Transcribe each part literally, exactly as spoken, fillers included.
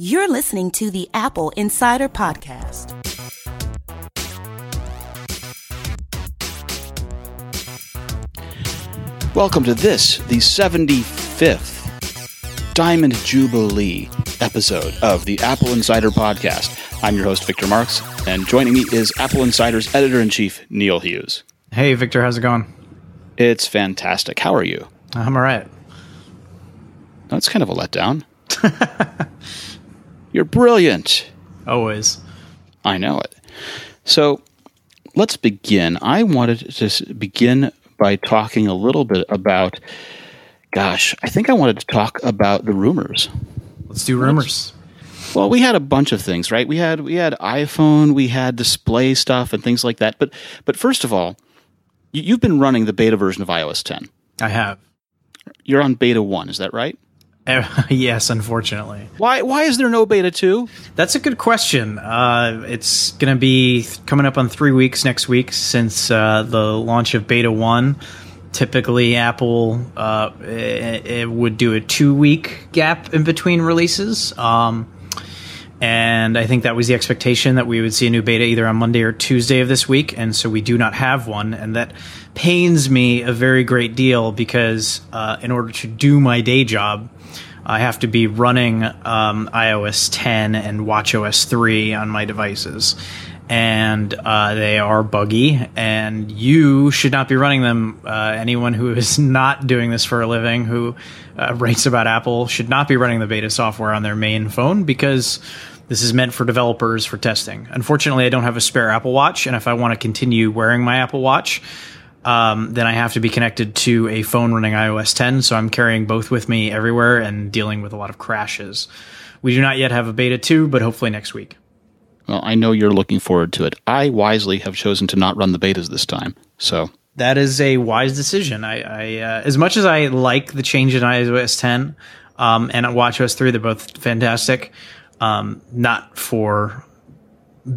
You're listening to the Apple Insider Podcast. Welcome to this, the seventy-fifth Diamond Jubilee episode of the Apple Insider Podcast. I'm your host, Victor Marks, and joining me is Apple Insider's editor-in-chief, Neil Hughes. Hey, Victor. How's it going? It's fantastic. How are you? I'm all right. That's kind of a letdown. You're brilliant. Always. I know it. So let's begin. I wanted to begin by talking a little bit about, gosh, I think I wanted to talk about the rumors. Let's do rumors. Let's, well, we had a bunch of things, right? We had we had iPhone, we had display stuff and things like that. But but first of all, you've been running the beta version of iOS ten. I have. You're on beta one, is that right? Yes, unfortunately. Why Why is there no beta two? That's a good question. Uh, it's going to be th- coming up on three weeks next week since uh, the launch of beta one. Typically, Apple uh, it, it would do a two-week gap in between releases. Um, and I think that was the expectation that we would see a new beta either on Monday or Tuesday of this week. And so we do not have one. And that pains me a very great deal because uh, in order to do my day job, I have to be running um, iOS ten and watch O S three on my devices, and uh, they are buggy, and you should not be running them. Uh, anyone who is not doing this for a living, who uh, writes about Apple, should not be running the beta software on their main phone because this is meant for developers for testing. Unfortunately, I don't have a spare Apple Watch, and if I want to continue wearing my Apple Watch, Um, then I have to be connected to a phone running iOS ten, so I'm carrying both with me everywhere and dealing with a lot of crashes. We do not yet have a beta two, but hopefully next week. Well, I know you're looking forward to it. I wisely have chosen to not run the betas this time, so... That is a wise decision. I, I uh, as much as I like the change in iOS ten um, and at watch O S three, they're both fantastic, um, not for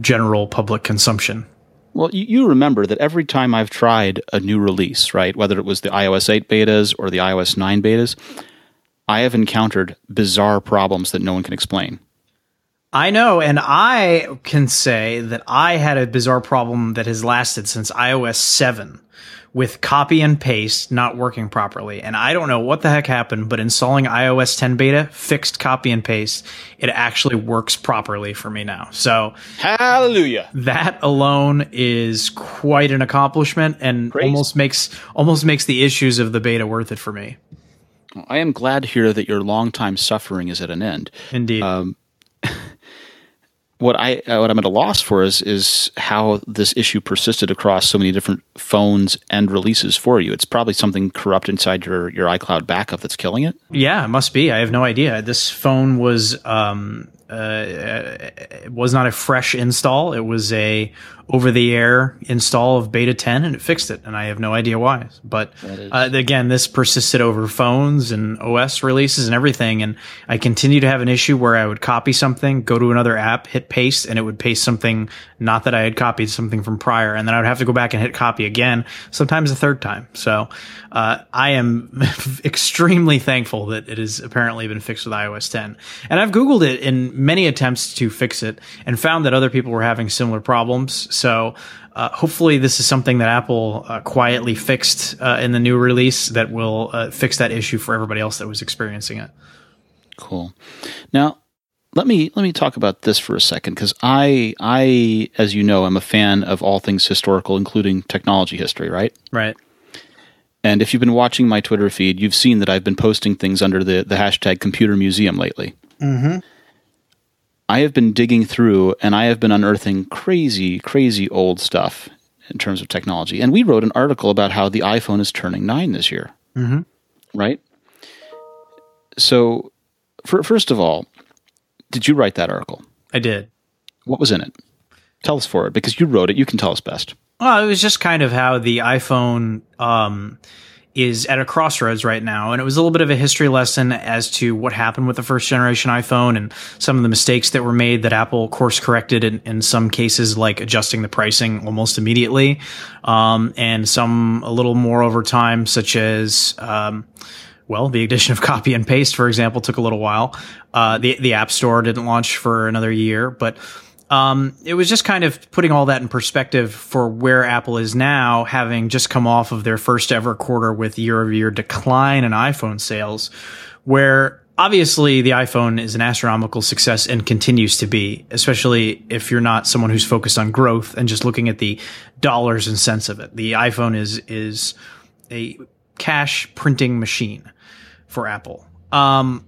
general public consumption. Well, you remember that every time I've tried a new release, right, whether it was the iOS eight betas or the iOS nine betas, I have encountered bizarre problems that no one can explain. I know, and I can say that I had a bizarre problem that has lasted since iOS seven with copy and paste not working properly. And I don't know what the heck happened, but installing iOS ten beta, fixed copy and paste, it actually works properly for me now. So hallelujah. That alone is quite an accomplishment and Crazy. almost makes almost makes the issues of the beta worth it for me. I am glad to hear that your longtime suffering is at an end. Indeed. Um, What I uh, what I'm at a loss for is is how this issue persisted across so many different phones and releases for you. It's probably something corrupt inside your, your iCloud backup that's killing it. Yeah, it must be. I have no idea. This phone was um uh was not a fresh install. It was a over the air install of beta ten, and it fixed it. And I have no idea why. But uh, again, this persisted over phones and O S releases and everything. And I continue to have an issue where I would copy something, go to another app, hit paste, and it would paste something, not that I had copied something from prior, and then I would have to go back and hit copy again, sometimes a third time. So uh, I am extremely thankful that it has apparently been fixed with iOS ten. And I've Googled it in many attempts to fix it and found that other people were having similar problems. So uh, hopefully this is something that Apple uh, quietly fixed uh, in the new release that will uh, fix that issue for everybody else that was experiencing it. Cool. Now, Let me let me talk about this for a second, because I, I, as you know, I'm a fan of all things historical, including technology history, right? Right. And if you've been watching my Twitter feed, you've seen that I've been posting things under the, the hashtag Computer Museum lately. Mm-hmm. I have been digging through, and I have been unearthing crazy, crazy old stuff in terms of technology. And we wrote an article about how the iPhone is turning nine this year. Mm-hmm. Right? So, for, first of all, did you write that article? I did. What was in it? Tell us for it, because you wrote it. You can tell us best. Well, it was just kind of how the iPhone um, is at a crossroads right now. And it was a little bit of a history lesson as to what happened with the first generation iPhone and some of the mistakes that were made that Apple course corrected in, in some cases, like adjusting the pricing almost immediately. Um, and some a little more over time, such as... Um, Well, the addition of copy and paste, for example, took a little while. Uh, the, the App Store didn't launch for another year, but um, it was just kind of putting all that in perspective for where Apple is now, having just come off of their first ever quarter with year-over-year decline in iPhone sales, where obviously the iPhone is an astronomical success and continues to be, especially if you're not someone who's focused on growth and just looking at the dollars and cents of it. The iPhone is is a cash printing machine for Apple. Um,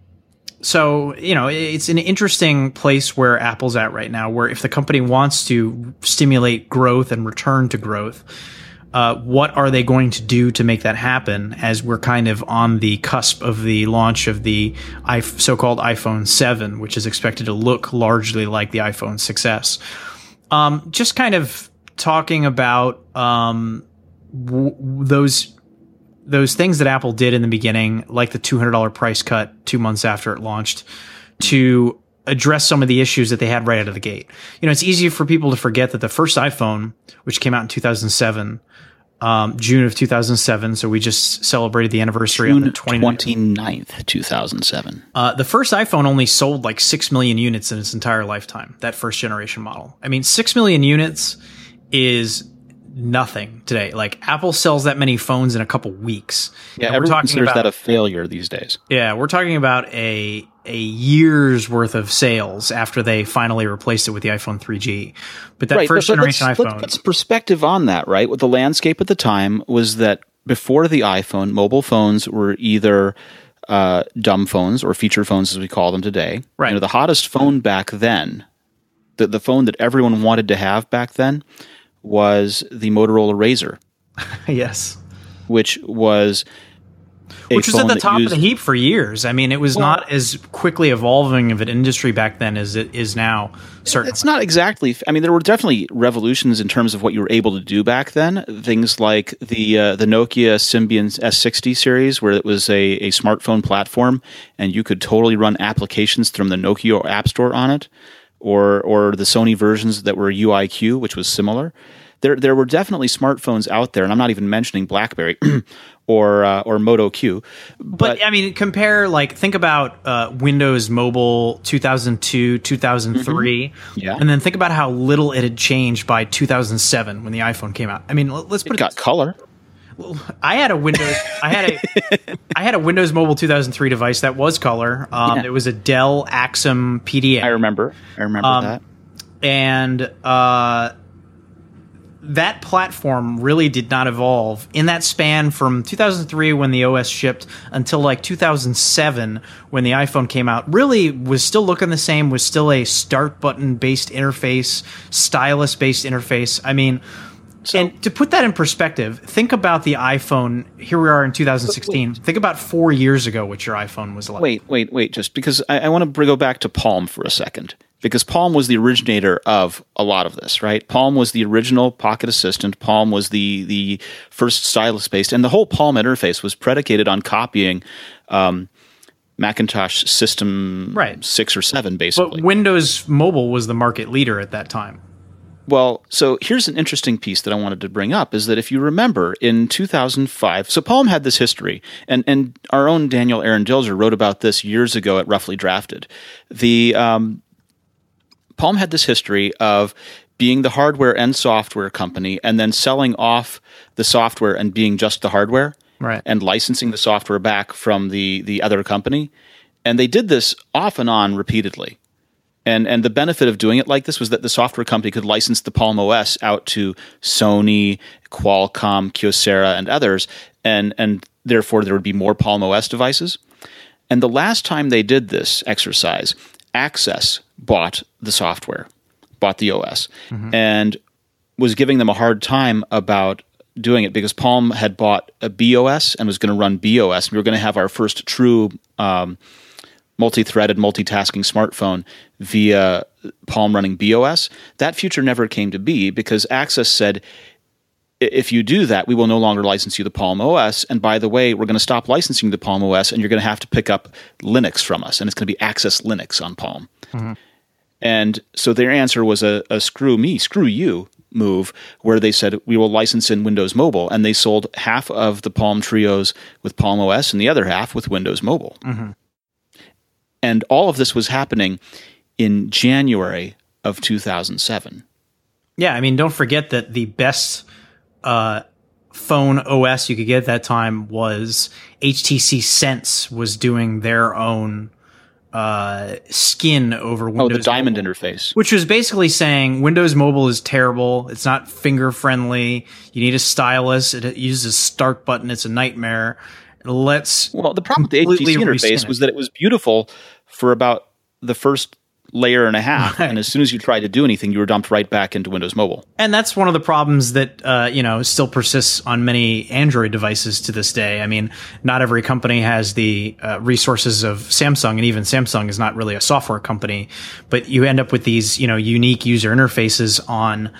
so, you know, it's an interesting place where Apple's at right now, where if the company wants to stimulate growth and return to growth, uh, what are they going to do to make that happen, as we're kind of on the cusp of the launch of the I- so-called iPhone seven, which is expected to look largely like the iPhone six S. Um, just kind of talking about um, w- those... Those things that Apple did in the beginning, like the two hundred dollars price cut two months after it launched, to address some of the issues that they had right out of the gate. You know, it's easy for people to forget that the first iPhone, which came out in two thousand seven, um, June of two thousand seven, so we just celebrated the anniversary June on the twenty-ninth, two thousand seven. Uh, the first iPhone only sold like six million units in its entire lifetime, that first generation model. I mean, six million units is nothing today. Like, Apple sells that many phones in a couple weeks. Yeah, and everyone considers about, that a failure these days. Yeah, we're talking about a a year's worth of sales after they finally replaced it with the iPhone three G. But that right, first but, but generation let's, iPhone. Let's put some perspective on that, right? What the landscape at the time was that before the iPhone, mobile phones were either uh, dumb phones or feature phones, as we call them today. Right. You know, the hottest phone back then, the the phone that everyone wanted to have back then, was the Motorola Razr. Yes. Which was a Which was at the top used, of the heap for years. I mean, it was well, not as quickly evolving of an industry back then as it is now, certainly. It's not exactly – I mean, there were definitely revolutions in terms of what you were able to do back then. Things like the uh, the Nokia Symbian S sixty series, where it was a, a smartphone platform, and you could totally run applications from the Nokia App Store on it. Or, or the Sony versions that were U I Q, which was similar. There, there were definitely smartphones out there, and I'm not even mentioning BlackBerry or uh, or Moto Q. But, but I mean, compare like think about uh, Windows Mobile two thousand two, two thousand three, mm-hmm. yeah, and then think about how little it had changed by two thousand seven when the iPhone came out. I mean, let's put it, it got this. color. I had a Windows. I had a. I had a Windows Mobile two thousand three device that was color. Um, yeah. It was a Dell Axum P D A. I remember. I remember um, that. And uh, that platform really did not evolve in that span from two thousand three when the O S shipped until like two thousand seven when the iPhone came out. Really was still looking the same. Was still a start button based interface, stylus based interface. I mean. So, and to put that in perspective, think about the iPhone. Here we are in two thousand sixteen. Think about four years ago what your iPhone was like. Wait, wait, wait. Just because I, I want to go back to Palm for a second, because Palm was the originator of a lot of this, right? Palm was the original pocket assistant. Palm was the the first stylus-based. And the whole Palm interface was predicated on copying um, Macintosh system right. six or seven, basically. But Windows Mobile was the market leader at that time. Well, so here's an interesting piece that I wanted to bring up is that if you remember in two thousand five, so Palm had this history, and, and our own Daniel Aaron Dilger wrote about this years ago at Roughly Drafted. The um, Palm had this history of being the hardware and software company and then selling off the software and being just the hardware right. and licensing the software back from the, the other company. And they did this off and on repeatedly. And and the benefit of doing it like this was that the software company could license the Palm O S out to Sony, Qualcomm, Kyocera, and others, and and therefore there would be more Palm O S devices. And the last time they did this exercise, Access bought the software, bought the O S, mm-hmm. and was giving them a hard time about doing it because Palm had bought a B O S and was going to run B O S. We were going to have our first true um, multi-threaded, multitasking smartphone via Palm running B O S. That future never came to be because Access said, if you do that, we will no longer license you the Palm O S. And by the way, we're going to stop licensing the Palm O S and you're going to have to pick up Linux from us. And it's going to be Access Linux on Palm. Mm-hmm. And so their answer was a, a screw me, screw you move where they said, we will license in Windows Mobile. And they sold half of the Palm Trios with Palm O S and the other half with Windows Mobile. Mm-hmm. And all of this was happening in January of two thousand seven. Yeah, I mean, don't forget that the best uh, phone O S you could get at that time was H T C Sense was doing their own uh, skin over Windows Mobile. Oh, the Diamond interface. Which was basically saying Windows Mobile is terrible. It's not finger-friendly. You need a stylus. It uses a start button. It's a nightmare. Let's Well, the problem with the H T C interface was that it was beautiful for about the first layer and a half, right. And as soon as you tried to do anything, you were dumped right back into Windows Mobile. And that's one of the problems that uh, you know still persists on many Android devices to this day. I mean, not every company has the uh, resources of Samsung, and even Samsung is not really a software company. But you end up with these you know unique user interfaces on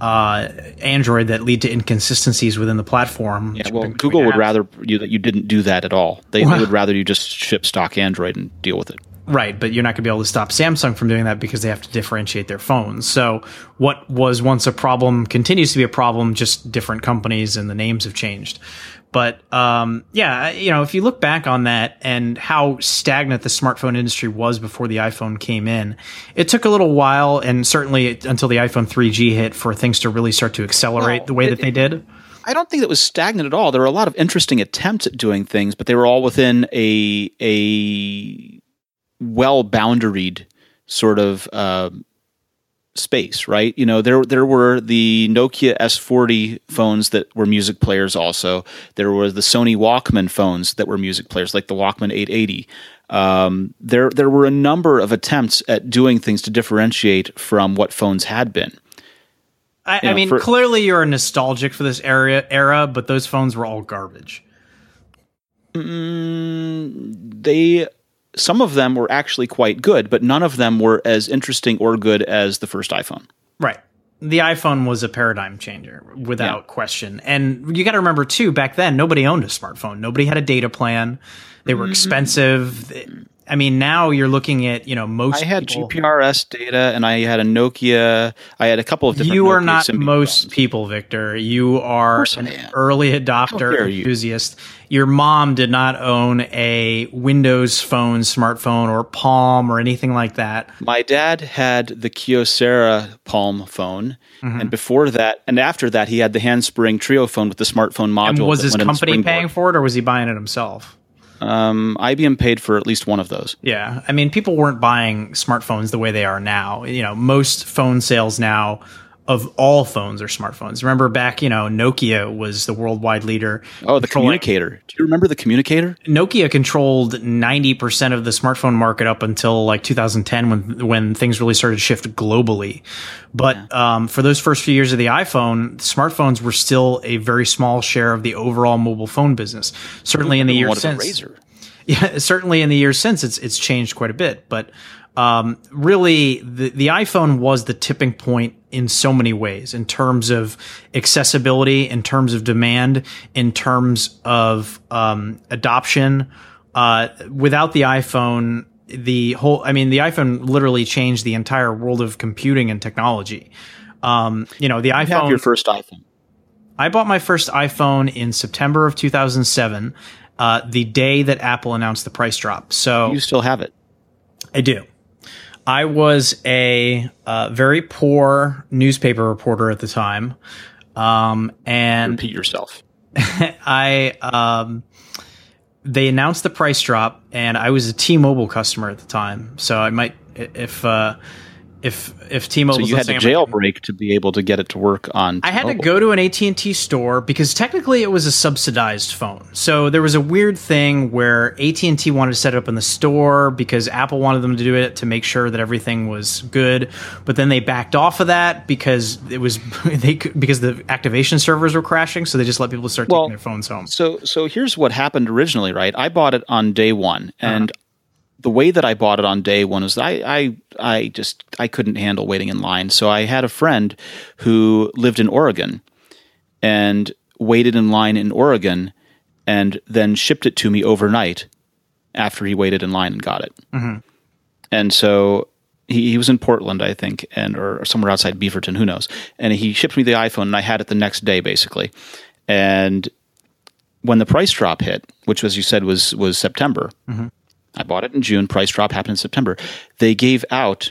uh, Android that lead to inconsistencies within the platform. Yeah, well, Google would apps. rather you that you didn't do that at all. They, well, they would rather you just ship stock Android and deal with it. Right, but you're not going to be able to stop Samsung from doing that because they have to differentiate their phones. So what was once a problem continues to be a problem, just different companies and the names have changed. But um, yeah, you know, if you look back on that and how stagnant the smartphone industry was before the iPhone came in, it took a little while and certainly it, until the iPhone three G hit for things to really start to accelerate well, the way it, that they did. I don't think that was stagnant at all. There were a lot of interesting attempts at doing things, but they were all within a a... well-boundaried sort of uh, space, right? You know, there there were the Nokia S forty phones that were music players also. There were the Sony Walkman phones that were music players, like the Walkman eight eighty. Um, there, there were a number of attempts at doing things to differentiate from what phones had been. I, you know, I mean, for, clearly you're nostalgic for this era, era, but those phones were all garbage. Mm, they... Some of them were actually quite good, but none of them were as interesting or good as the first iPhone. Right. The iPhone was a paradigm changer without yeah. question. And you got to remember, too, back then, nobody owned a smartphone. Nobody had a data plan. They were mm-hmm. expensive. I mean, now you're looking at, you know, most I had people, G P R S data, and I had a Nokia. I had a couple of different You are Nokia not most phones. people, Victor. You are an early adopter enthusiast. You? Your mom did not own a Windows phone, smartphone, or Palm or anything like that. My dad had the Kyocera Palm phone, mm-hmm. and before that, and after that, he had the Handspring Trio phone with the smartphone module. And was his company paying for it, or was he buying it himself? Um, I B M paid for at least one of those. Yeah. I mean, people weren't buying smartphones the way they are now. You know, most phone sales now of all phones are smartphones. Remember back, you know, Nokia was the worldwide leader. Oh, the Communicator. Do you remember the Communicator? Nokia controlled ninety percent of the smartphone market up until like two thousand ten when, when things really started to shift globally. But yeah. um, for those first few years of the iPhone, smartphones were still a very small share of the overall mobile phone business. Certainly in the years since. Yeah, certainly in the years since, it's it's changed quite a bit. But um, really, the, the iPhone was the tipping point in so many ways, in terms of accessibility, in terms of demand, in terms of um, adoption. Uh, without the iPhone, the whole, I mean, the iPhone literally changed the entire world of computing and technology. Um, you know, the iPhone. You have your first iPhone. I bought my first iPhone in September of two thousand seven. Uh, the day that Apple announced the price drop. So you still have it? I do. I was a uh, very poor newspaper reporter at the time, um, and repeat yourself. I um, they announced the price drop, and I was a T-Mobile customer at the time. So I might if uh, if if T-Mobile. So you had to jailbreak to be able to get it to work on T-Mobile. I had to go to an A T and T store because technically it was a subsidized phone. So there was a weird thing where A T and T wanted to set it up in the store because Apple wanted them to do it to make sure that everything was good. But then they backed off of that because it was they because the activation servers were crashing. So they just let people start well, taking their phones home. So so here's what happened originally, right? I bought it on day one, and uh-huh. the way that I bought it on day one was that I, I I just I couldn't handle waiting in line. So I had a friend who lived in Oregon and waited in line in Oregon and then shipped it to me overnight after he waited in line and got it. Mm-hmm. And so he, he was in Portland, I think, and or, or somewhere outside Beaverton, who knows. And he shipped me the iPhone, and I had it the next day, basically. And when the price drop hit, which, as you said, was was September, mm-hmm. I bought it in June. Price drop happened in September. They gave out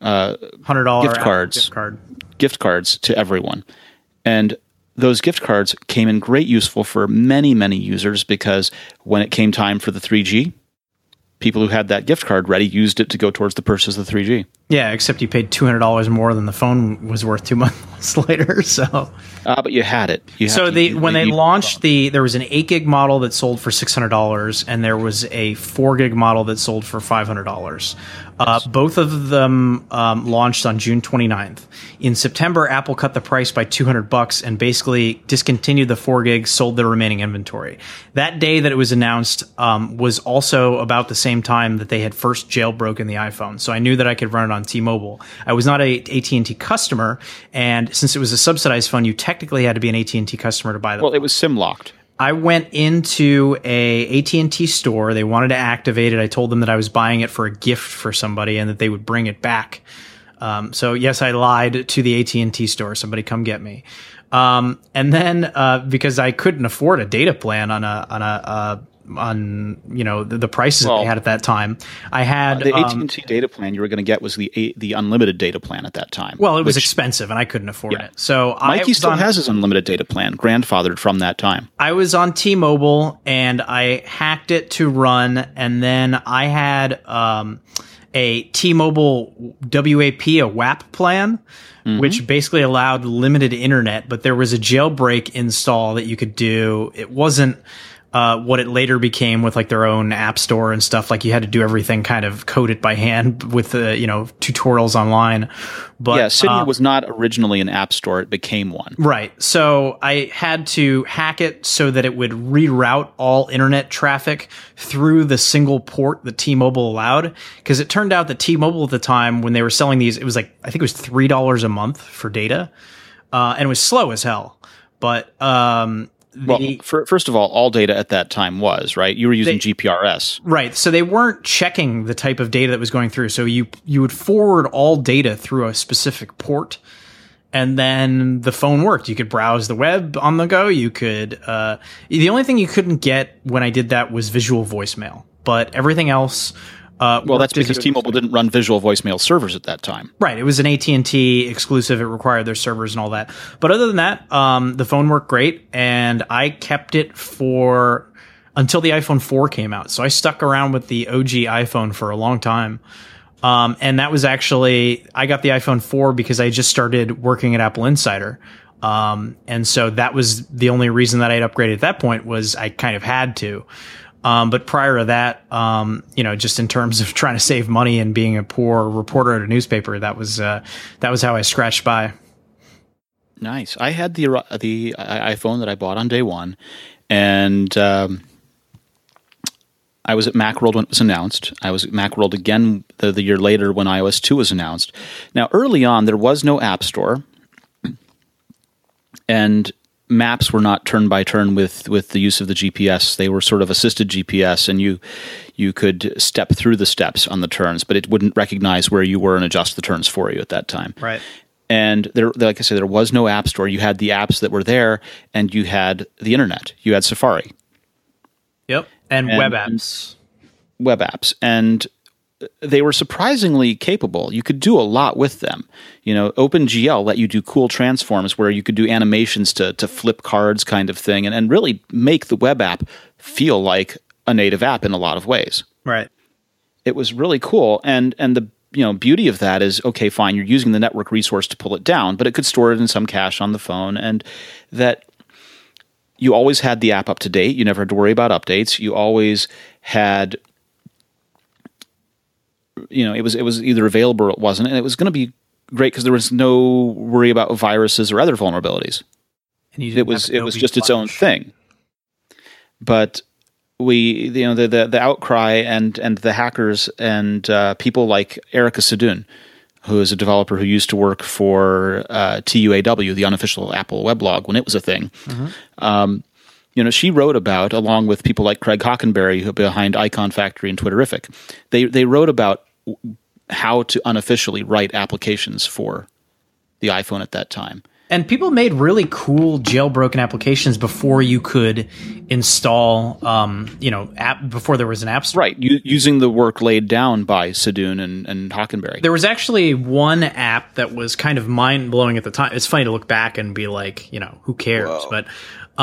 uh, one hundred dollars gift cards, gift, card. gift cards to everyone. And those gift cards came in great useful for many, many users, because when it came time for the three G, people who had that gift card ready used it to go towards the purchase of the three G. Yeah, except you paid two hundred dollars more than the phone was worth two months later. So, uh, but you had it. You so they, to, when you, they you launched the, there was an eight gig model that sold for six hundred dollars, and there was a four gig model that sold for five hundred dollars. Uh, yes. Both of them um, launched on June twenty-ninth. In September, Apple cut the price by two hundred bucks and basically discontinued the four gig, sold the remaining inventory. That day that it was announced um, was also about the same same time that they had first jailbroken the iPhone. So I knew that I could run it on T-Mobile. I was not a A T and T customer, and since it was a subsidized phone, you technically had to be an A T and T customer to buy the phone. Well, it was SIM locked. I went into a A T and T store. They wanted to activate it. I told them that I was buying it for a gift for somebody and that they would bring it back. Um, so yes, I lied to the A T and T store. Somebody come get me. Um, and then uh, because I couldn't afford a data plan on a on a uh, on you know the, the prices well, that they had at that time, I had uh, the um, A T and T data plan you were going to get was the a, the unlimited data plan at that time. Well, it was which, expensive, and I couldn't afford yeah. it. So Mikey I still on, has his unlimited data plan, grandfathered from that time. I was on T-Mobile and I hacked it to run, and then I had um, a T-Mobile W A P, a W A P plan. Mm-hmm. Which basically allowed limited internet, but there was a jailbreak install that you could do. It wasn't uh, what it later became with like their own app store and stuff. Like you had to do everything kind of coded by hand with the uh, you know tutorials online. But yeah, Cydia uh, was not originally an app store; it became one. Right. So I had to hack it so that it would reroute all internet traffic through the single port that T-Mobile allowed. Because it turned out that T-Mobile at the time when they were selling these, it was like I think it was three dollars a month for data, uh, and it was slow as hell. But um, the, well, for, first of all, all data at that time was right. You were using they, G P R S, right? So they weren't checking the type of data that was going through. So you you would forward all data through a specific port, and then the phone worked. You could browse the web on the go. You could. Uh, the only thing you couldn't get when I did that was visual voicemail, but everything else. Uh, well, that's because T-Mobile didn't run visual voicemail servers at that time. Right. It was an A T and T exclusive. It required their servers and all that. But other than that, um, the phone worked great, and I kept it for until the iPhone four came out. So I stuck around with the O G iPhone for a long time. Um, and that was actually, I got the iPhone four because I just started working at Apple Insider. Um, and so that was the only reason that I had upgraded at that point was I kind of had to. Um, but prior to that, um, you know, just in terms of trying to save money and being a poor reporter at a newspaper, that was uh, that was how I scratched by. Nice. I had the the iPhone that I bought on day one, and um, I was at Macworld when it was announced. I was at Macworld again the, the year later when iOS two was announced. Now, early on, there was no app store, and maps were not turn by turn with, with the use of the G P S. They were sort of assisted G P S, and you you could step through the steps on the turns, but it wouldn't recognize where you were and adjust the turns for you at that time. Right. And there, like I said, there was no app store. You had the apps that were there, and you had the internet. You had Safari. Yep, and, and web apps. Web apps, and they were surprisingly capable. You could do a lot with them. You know, OpenGL let you do cool transforms where you could do animations to to flip cards kind of thing and, and really make the web app feel like a native app in a lot of ways. Right. It was really cool. And and the you know beauty of that is, okay, fine, you're using the network resource to pull it down, but it could store it in some cache on the phone, and that you always had the app up to date. You never had to worry about updates. You always had... You know, it was it was either available or it wasn't, and it was going to be great because there was no worry about viruses or other vulnerabilities. And you it was it was just its own thing. But we, you know, the the, the outcry and and the hackers and uh, people like Erica Sedun, who is a developer who used to work for uh, T U A W, the unofficial Apple weblog when it was a thing. Mm-hmm. Um, You know, she wrote about, along with people like Craig Hockenberry, who behind Icon Factory and Twitterific, they they wrote about how to unofficially write applications for the iPhone at that time. And people made really cool jailbroken applications before you could install, um, you know, app before there was an app store. Right, U- using the work laid down by Sadoun and, and Hockenberry. There was actually one app that was kind of mind-blowing at the time. It's funny to look back and be like, you know, who cares? Whoa. But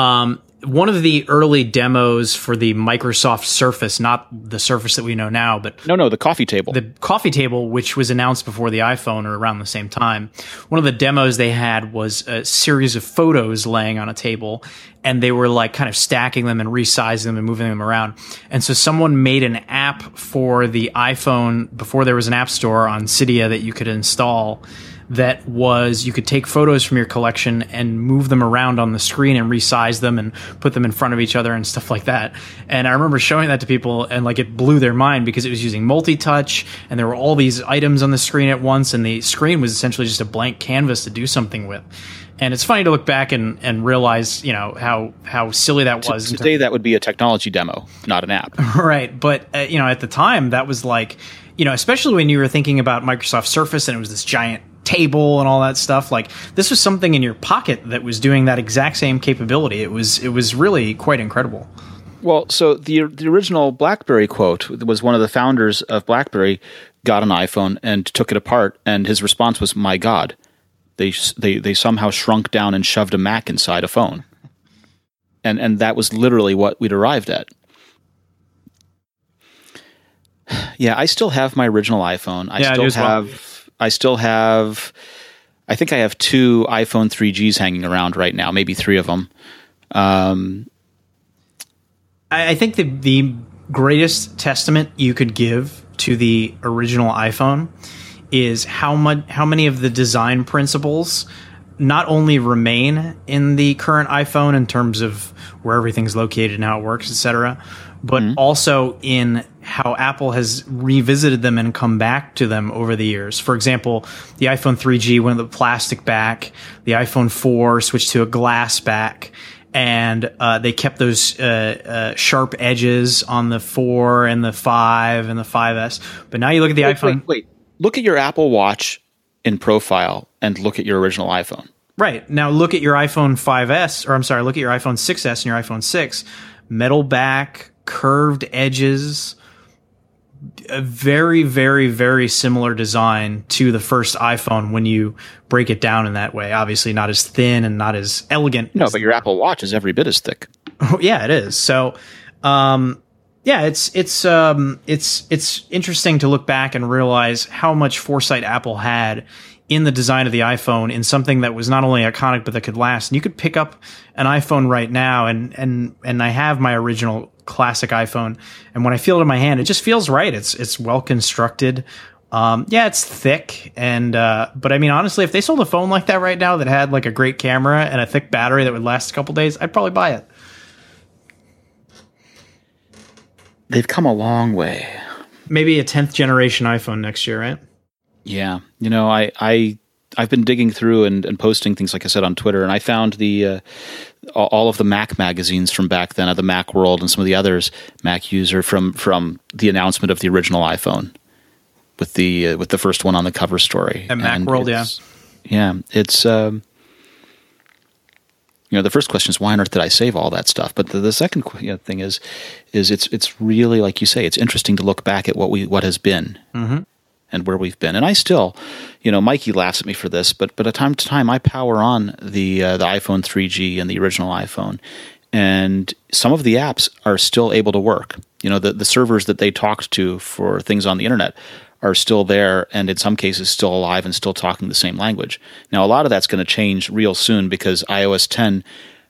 um, one of the early demos for the Microsoft Surface, not the Surface that we know now, but... No, no, the coffee table. The coffee table, which was announced before the iPhone or around the same time. One of the demos they had was a series of photos laying on a table, and they were like kind of stacking them and resizing them and moving them around. And so someone made an app for the iPhone before there was an app store on Cydia that you could install. That was, you could take photos from your collection and move them around on the screen and resize them and put them in front of each other and stuff like that. And I remember showing that to people, and like it blew their mind because it was using multi-touch and there were all these items on the screen at once, and the screen was essentially just a blank canvas to do something with. And it's funny to look back and, and realize, you know, how, how silly that was. Today, that would be a technology demo, not an app. Right. But, uh, you know, at the time, that was like, you know, especially when you were thinking about Microsoft Surface and it was this giant table and all that stuff, like this was something in your pocket that was doing that exact same capability. It was it was really quite incredible. Well, so the the original BlackBerry quote was one of the founders of BlackBerry got an iPhone and took it apart, and his response was, "My God, they they they somehow shrunk down and shoved a Mac inside a phone," and and that was literally what we'd arrived at. Yeah, I still have my original iPhone. I yeah, still I have. Well. I still have, I think I have two iPhone three Gs hanging around right now, maybe three of them. Um, I, I think the, the greatest testament you could give to the original iPhone is how much, how many of the design principles not only remain in the current iPhone in terms of where everything's located and how it works, et cetera, but mm-hmm. also in how Apple has revisited them and come back to them over the years. For example, the iPhone three G went with a plastic back, the iPhone four switched to a glass back, and uh, they kept those uh, uh, sharp edges on the four and the five and the five S. But now you look at the wait, iPhone. Wait, wait, look at your Apple Watch in profile and look at your original iPhone. Right. Now look at your iPhone five S, or I'm sorry, look at your iPhone six S and your iPhone six. Metal back, curved edges, a very, very, very similar design to the first iPhone when you break it down in that way. Obviously not as thin and not as elegant. No, as but your Apple Watch is every bit as thick. Oh, yeah, it is. So, um, yeah, it's, it's, um, it's, it's interesting to look back and realize how much foresight Apple had in the design of the iPhone, in something that was not only iconic, but that could last. And you could pick up an iPhone right now, and, and, and I have my original classic iPhone, and when I feel it in my hand, it just feels right. It's it's well constructed. Um, yeah, it's thick, and uh, but I mean, honestly, if they sold a phone like that right now that had like a great camera and a thick battery that would last a couple days, I'd probably buy it. They've come a long way. Maybe a tenth generation iPhone next year, right? Yeah, you know, I I I've been digging through and, and posting things, like I said, on Twitter, and I found the uh, all of the Mac magazines from back then, uh, the Macworld and some of the others, Mac User, from from the announcement of the original iPhone, with the uh, with the first one on the cover story. At Macworld, yeah, yeah, it's um, you know, the first question is, why on earth did I save all that stuff? But the, the second you know, thing is is it's it's really, like you say, it's interesting to look back at what we what has been. Mm-hmm. And where we've been, and I still, you know, Mikey laughs at me for this, but but at time to time, I power on the uh, the iPhone three G and the original iPhone, and some of the apps are still able to work. You know, the the servers that they talked to for things on the internet are still there, and in some cases, still alive and still talking the same language. Now, a lot of that's going to change real soon because iOS ten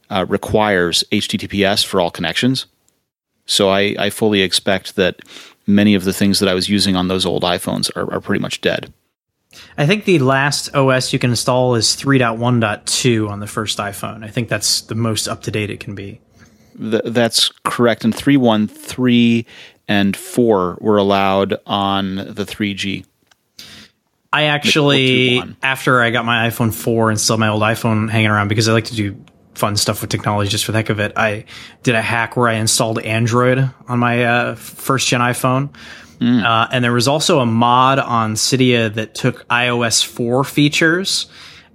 uh, requires H T T P S for all connections. So I, I fully expect that many of the things that I was using on those old iPhones are, are pretty much dead. I think the last O S you can install is three point one point two on the first iPhone. I think that's the most up-to-date it can be. Th- that's correct. And three point one point three and four were allowed on the three G. I actually, after I got my iPhone four and still my old iPhone hanging around, because I like to do fun stuff with technology just for the heck of it. I did a hack where I installed Android on my uh, first gen iPhone. Mm. Uh, and there was also a mod on Cydia that took i O S four features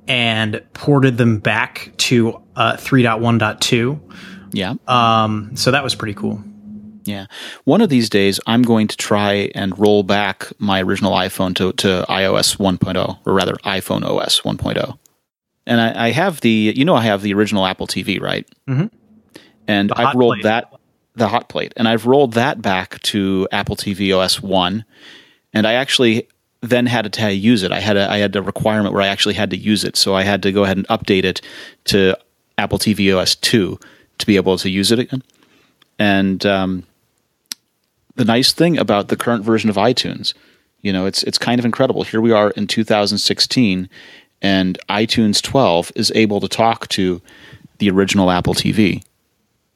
and ported them back to uh, three point one point two. Yeah. Um, so that was pretty cool. Yeah. One of these days, I'm going to try and roll back my original iPhone to, to i O S one point oh, or rather iPhone O S one point oh. And I, I have the, you know, I have the original Apple T V, right? Mm-hmm. And I've rolled plate. that, the hot plate. And I've rolled that back to Apple T V O S one. And I actually then had to use it. I had a, I had a requirement where I actually had to use it. So I had to go ahead and update it to Apple T V O S two to be able to use it again. And um, the nice thing about the current version of iTunes, you know, it's it's kind of incredible. Here we are in two thousand sixteen. And iTunes twelve is able to talk to the original Apple T V.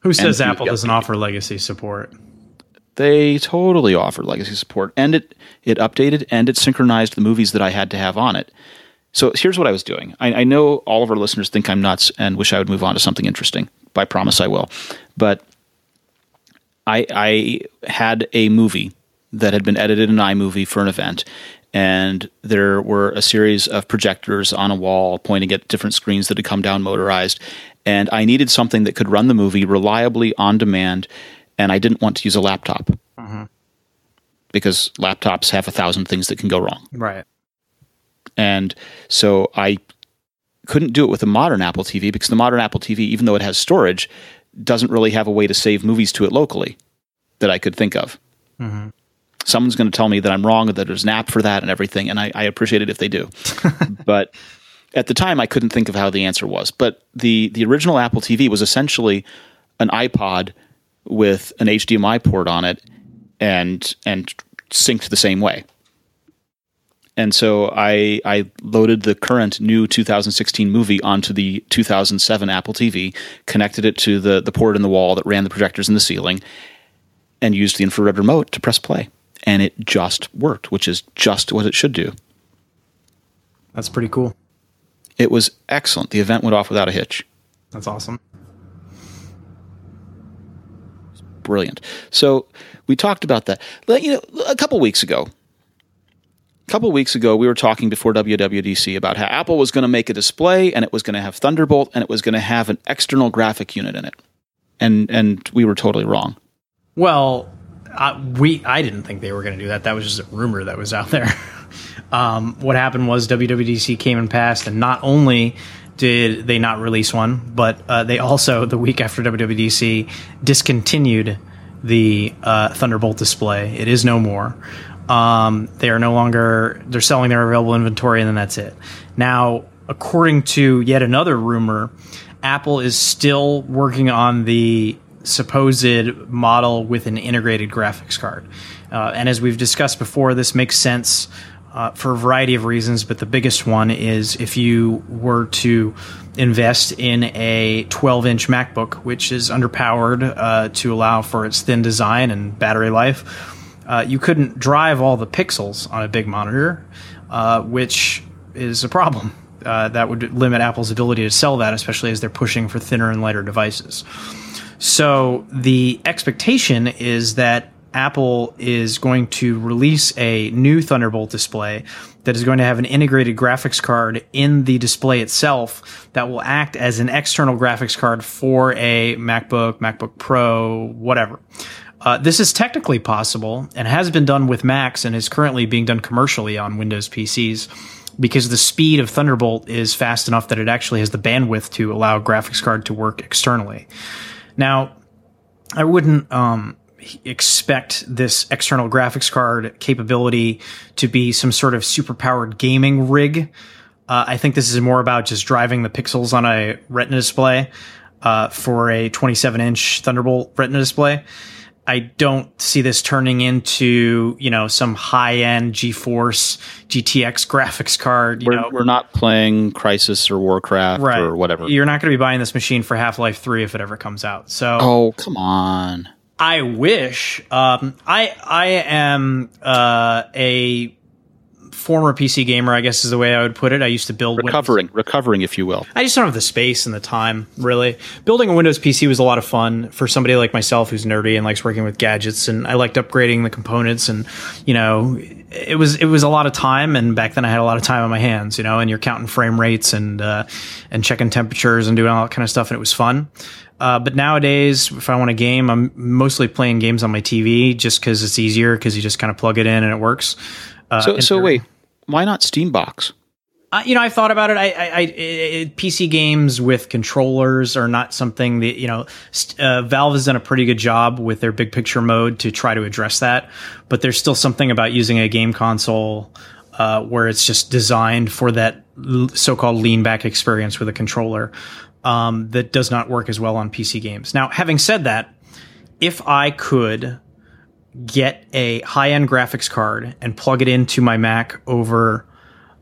Who says and, Apple doesn't offer legacy support? They totally offer legacy support. And it, it updated and it synchronized the movies that I had to have on it. So here's what I was doing. I, I know all of our listeners think I'm nuts and wish I would move on to something interesting. I promise I will. But I, I had a movie that had been edited in iMovie for an event. And there were a series of projectors on a wall pointing at different screens that had come down motorized. And I needed something that could run the movie reliably on demand. And I didn't want to use a laptop. Mm-hmm. Because laptops have a thousand things that can go wrong. Right. And so I couldn't do it with a modern Apple T V because the modern Apple T V, even though it has storage, doesn't really have a way to save movies to it locally that I could think of. Mm-hmm. Someone's going to tell me that I'm wrong, that there's an app for that and everything, and I, I appreciate it if they do. But at the time, I couldn't think of how the answer was. But the, the original Apple T V was essentially an iPod with an H D M I port on it and and synced the same way. And so I, I loaded the current new two thousand sixteen movie onto the two thousand seven Apple T V, connected it to the, the port in the wall that ran the projectors in the ceiling, and used the infrared remote to press play. And it just worked, which is just what it should do. That's pretty cool. It was excellent. The event went off without a hitch. That's awesome. Brilliant. So we talked about that. You know, a couple weeks ago, a couple weeks ago, we were talking before W W D C about how Apple was going to make a display, and it was going to have Thunderbolt, and it was going to have an external graphic unit in it. And and we were totally wrong. Well, Uh, we I didn't think they were going to do that. That was just a rumor that was out there. um, what happened was W W D C came and passed, and not only did they not release one, but uh, they also, the week after W W D C, discontinued the uh, Thunderbolt display. It is no more. Um, they are no longer, they're selling their available inventory, and then that's it. Now, according to yet another rumor, Apple is still working on the supposed model with an integrated graphics card. Uh, and as we've discussed before, this makes sense uh, for a variety of reasons, but the biggest one is if you were to invest in a twelve-inch MacBook, which is underpowered uh, to allow for its thin design and battery life, uh, you couldn't drive all the pixels on a big monitor, uh, which is a problem. Uh, that would limit Apple's ability to sell that, especially as they're pushing for thinner and lighter devices. So the expectation is that Apple is going to release a new Thunderbolt display that is going to have an integrated graphics card in the display itself that will act as an external graphics card for a MacBook, MacBook Pro, whatever. Uh, this is technically possible and has been done with Macs and is currently being done commercially on Windows P Cs, because the speed of Thunderbolt is fast enough that it actually has the bandwidth to allow a graphics card to work externally. Now, I wouldn't um, expect this external graphics card capability to be some sort of superpowered gaming rig. Uh, I think this is more about just driving the pixels on a Retina display uh, for a twenty-seven-inch Thunderbolt Retina display. I don't see this turning into, you know, some high-end GeForce G T X graphics card. You we're, know. we're not playing Crysis or Warcraft right. or whatever. You're not going to be buying this machine for Half-Life three if it ever comes out. So, oh, come on. I wish. Um, I I am uh, a former P C gamer, I guess is the way I would put it. I used to build recovering, Windows. recovering, if you will. I just don't have the space and the time, really. Building a Windows P C was a lot of fun for somebody like myself who's nerdy and likes working with gadgets, and I liked upgrading the components. And you know, it was it was a lot of time, and back then I had a lot of time on my hands. You know, and you're counting frame rates and uh, and checking temperatures and doing all that kind of stuff, and it was fun. Uh, but nowadays, if I want a game, I'm mostly playing games on my T V just because it's easier, because you just kind of plug it in and it works. Uh, so, so wait, why not Steambox? Uh, you know, I thought about it. I, I, I it, P C games with controllers are not something that, you know, uh, Valve has done a pretty good job with their big picture mode to try to address that. But there's still something about using a game console uh, where it's just designed for that so-called lean back experience with a controller. Um, that does not work as well on P C games. Now, having said that, if I could get a high-end graphics card and plug it into my Mac over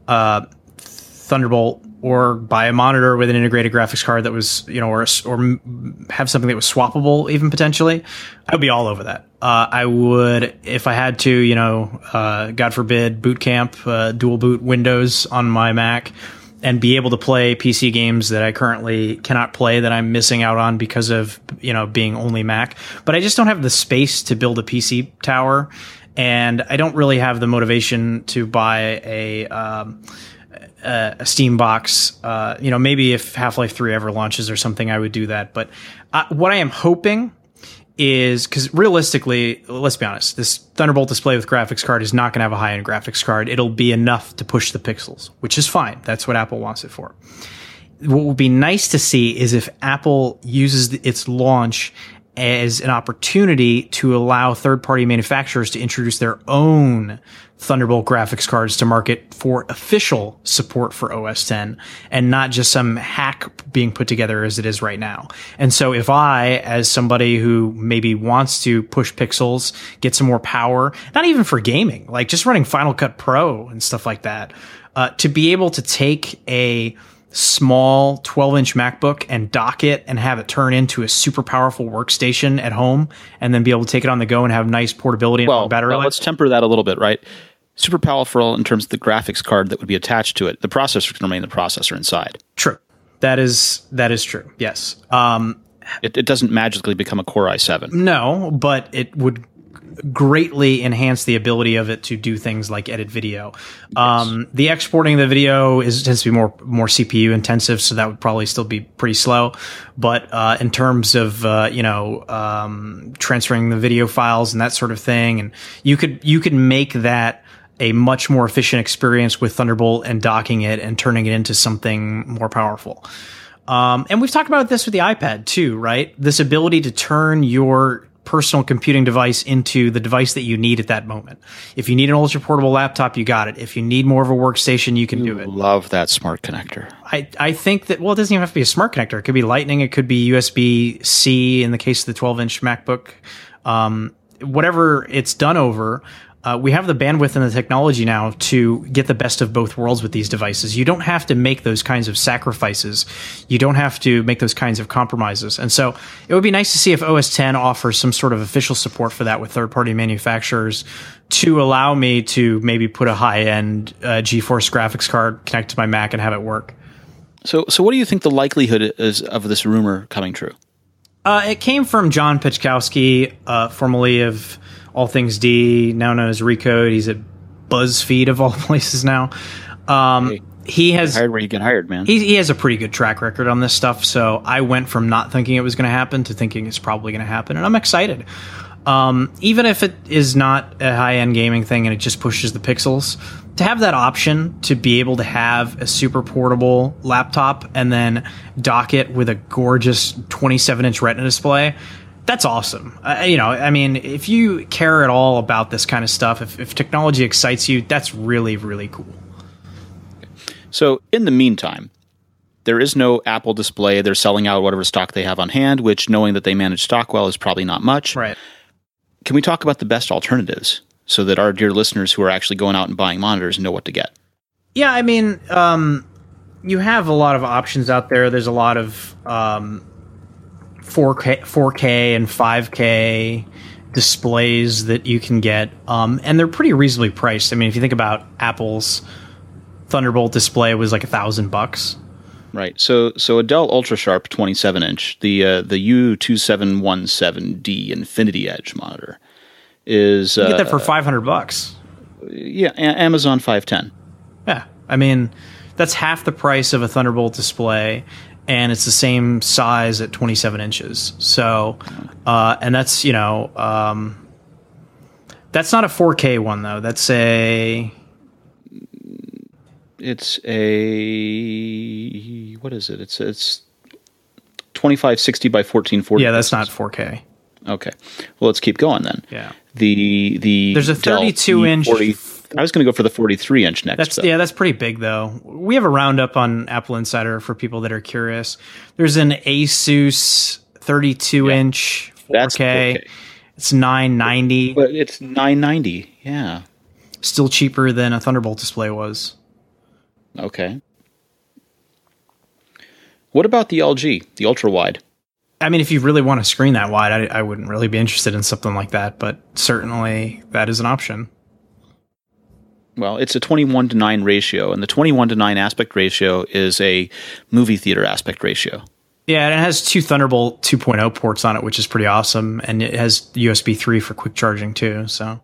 uh, Thunderbolt, or buy a monitor with an integrated graphics card that was, you know, or or have something that was swappable, even potentially, I'd be all over that. Uh, I would, if I had to, you know, uh, God forbid, boot camp, uh, dual boot Windows on my Mac, and be able to play P C games that I currently cannot play that I'm missing out on because of, you know, being only Mac. But I just don't have the space to build a P C tower, and I don't really have the motivation to buy a um, a, a Steam box. Uh, you know, maybe if Half-Life three ever launches or something, I would do that. But I, what I am hoping is, because realistically, let's be honest, this Thunderbolt display with graphics card is not going to have a high-end graphics card. It'll be enough to push the pixels, which is fine. That's what Apple wants it for. What would be nice to see is if Apple uses its launch as an opportunity to allow third-party manufacturers to introduce their own Thunderbolt graphics cards to market for official support for O S ten, and not just some hack being put together as it is right now. And so if I, as somebody who maybe wants to push pixels, get some more power, not even for gaming, like just running Final Cut Pro and stuff like that, uh, to be able to take a small twelve inch MacBook and dock it and have it turn into a super powerful workstation at home, and then be able to take it on the go and have nice portability and well, battery life. Well, let's temper that a little bit, right? Super powerful in terms of the graphics card that would be attached to it. The processor can remain the processor inside. True. That is that is true, yes. Um, it, it doesn't magically become a Core i seven. No, but it would greatly enhance the ability of it to do things like edit video. Um, yes. The exporting the video is tends to be more more C P U intensive, so that would probably still be pretty slow. But uh, in terms of uh, you know um, transferring the video files and that sort of thing, and you could you could make that a much more efficient experience with Thunderbolt and docking it and turning it into something more powerful. Um, and we've talked about this with the iPad too, right? This ability to turn your personal computing device into the device that you need at that moment. If you need an ultra portable laptop, you got it. If you need more of a workstation, you can you do it. Love that smart connector. I, I think that, well, it doesn't even have to be a smart connector. It could be Lightning. It could be U S B C in the case of the twelve inch MacBook. Um, whatever it's done over, Uh, we have the bandwidth and the technology now to get the best of both worlds with these devices. You don't have to make those kinds of sacrifices. You don't have to make those kinds of compromises. And so it would be nice to see if O S X offers some sort of official support for that with third-party manufacturers to allow me to maybe put a high-end uh, GeForce graphics card, connect to my Mac, and have it work. So, so what do you think the likelihood is of this rumor coming true? Uh, it came from John Pichkowski, uh, formerly of All Things D, now known as Recode. He's at BuzzFeed of all places now. Um, hey, he has hired where you get hired, man. He, he has a pretty good track record on this stuff. So I went from not thinking it was going to happen to thinking it's probably going to happen, and I'm excited. Um, even if it is not a high-end gaming thing and it just pushes the pixels, to have that option to be able to have a super portable laptop and then dock it with a gorgeous twenty-seven inch Retina display, that's awesome. Uh, you know, I mean, if you care at all about this kind of stuff, if, if technology excites you, that's really, really cool. So in the meantime, there is no Apple display. They're selling out whatever stock they have on hand, which, knowing that they manage stock well, is probably not much. Right. Can we talk about the best alternatives so that our dear listeners who are actually going out and buying monitors know what to get? Yeah, I mean, um, you have a lot of options out there. There's a lot of Um, four K and five K displays that you can get, um, and they're pretty reasonably priced. I mean, if you think about Apple's Thunderbolt display was like a thousand bucks. Right. So so a Dell UltraSharp twenty-seven inch, the uh, the U two seven one seven D Infinity Edge monitor is you get that uh, for five hundred bucks. Yeah, Amazon five ten. Yeah. I mean, that's half the price of a Thunderbolt display, and it's the same size at twenty-seven inches. So uh, and that's, you know, um, that's not a four K one though. That's a It's a what is it? It's it's twenty-five sixty by fourteen forty. Yeah, that's not four K. Okay, well let's keep going then. Yeah. The the there's a thirty-two inch. forty, I was going to go for the forty-three inch next. That's, yeah, that's pretty big though. We have a roundup on Apple Insider for people that are curious. There's an Asus thirty-two inch four K. That's four K. It's nine ninety. But it's nine ninety. Yeah. Still cheaper than a Thunderbolt display was. Okay. What about the L G, the ultra wide? I mean, if you really want a screen that wide, I, I wouldn't really be interested in something like that, but certainly that is an option. Well, it's a twenty-one to nine ratio, and the twenty-one to nine aspect ratio is a movie theater aspect ratio. Yeah, and it has two Thunderbolt two point oh ports on it, which is pretty awesome, and it has U S B three for quick charging too, so...